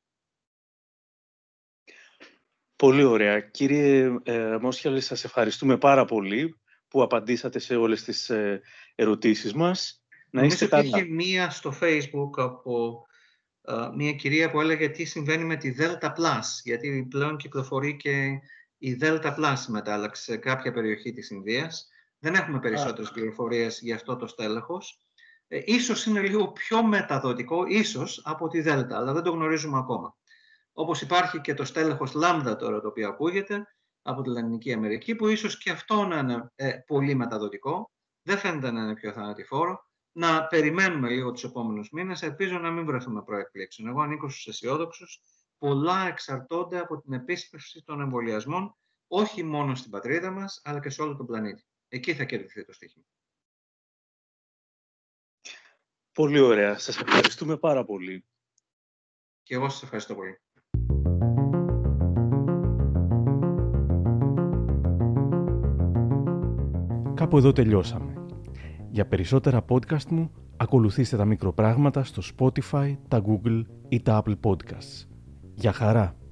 Πολύ ωραία. Κύριε Μόσιαλε, σας ευχαριστούμε πάρα πολύ που απαντήσατε σε όλες τις ερωτήσεις μας. Νομίζω υπήρχε μία στο Facebook από μία κυρία που έλεγε τι συμβαίνει με τη Δέλτα Πλάς, γιατί πλέον κυκλοφορεί και η Δέλτα Πλάς μετάλλαξη σε κάποια περιοχή της Ινδίας. Δεν έχουμε περισσότερες πληροφορίες για αυτό το στέλεχος. Ίσως είναι λίγο πιο μεταδοτικό, ίσως, από τη Δέλτα, αλλά δεν το γνωρίζουμε ακόμα. Όπως υπάρχει και το στέλεχος Λάμδα τώρα, το οποίο ακούγεται, από τη Λατινική Αμερική, που ίσως και αυτό να είναι πολύ μεταδοτικό, δεν φαίνεται να είναι πιο θανατηφόρο. Να περιμένουμε λίγο τους επόμενους μήνες, ελπίζω να μην βρεθούμε προεκπλήξεων. Εγώ ανήκω στους αισιόδοξους. Πολλά εξαρτώνται από την επίσκεψη των εμβολιασμών, όχι μόνο στην πατρίδα μας, αλλά και σε όλο τον πλανήτη. Εκεί θα κερδιθεί το στοίχημα. Πολύ ωραία. Σας ευχαριστούμε πάρα πολύ. Και εγώ σας ευχαριστώ πολύ. Κάπου εδώ τελειώσαμε. Για περισσότερα podcast μου, ακολουθήστε τα μικροπράγματα στο Spotify, τα Google ή τα Apple Podcasts. Γεια χαρά!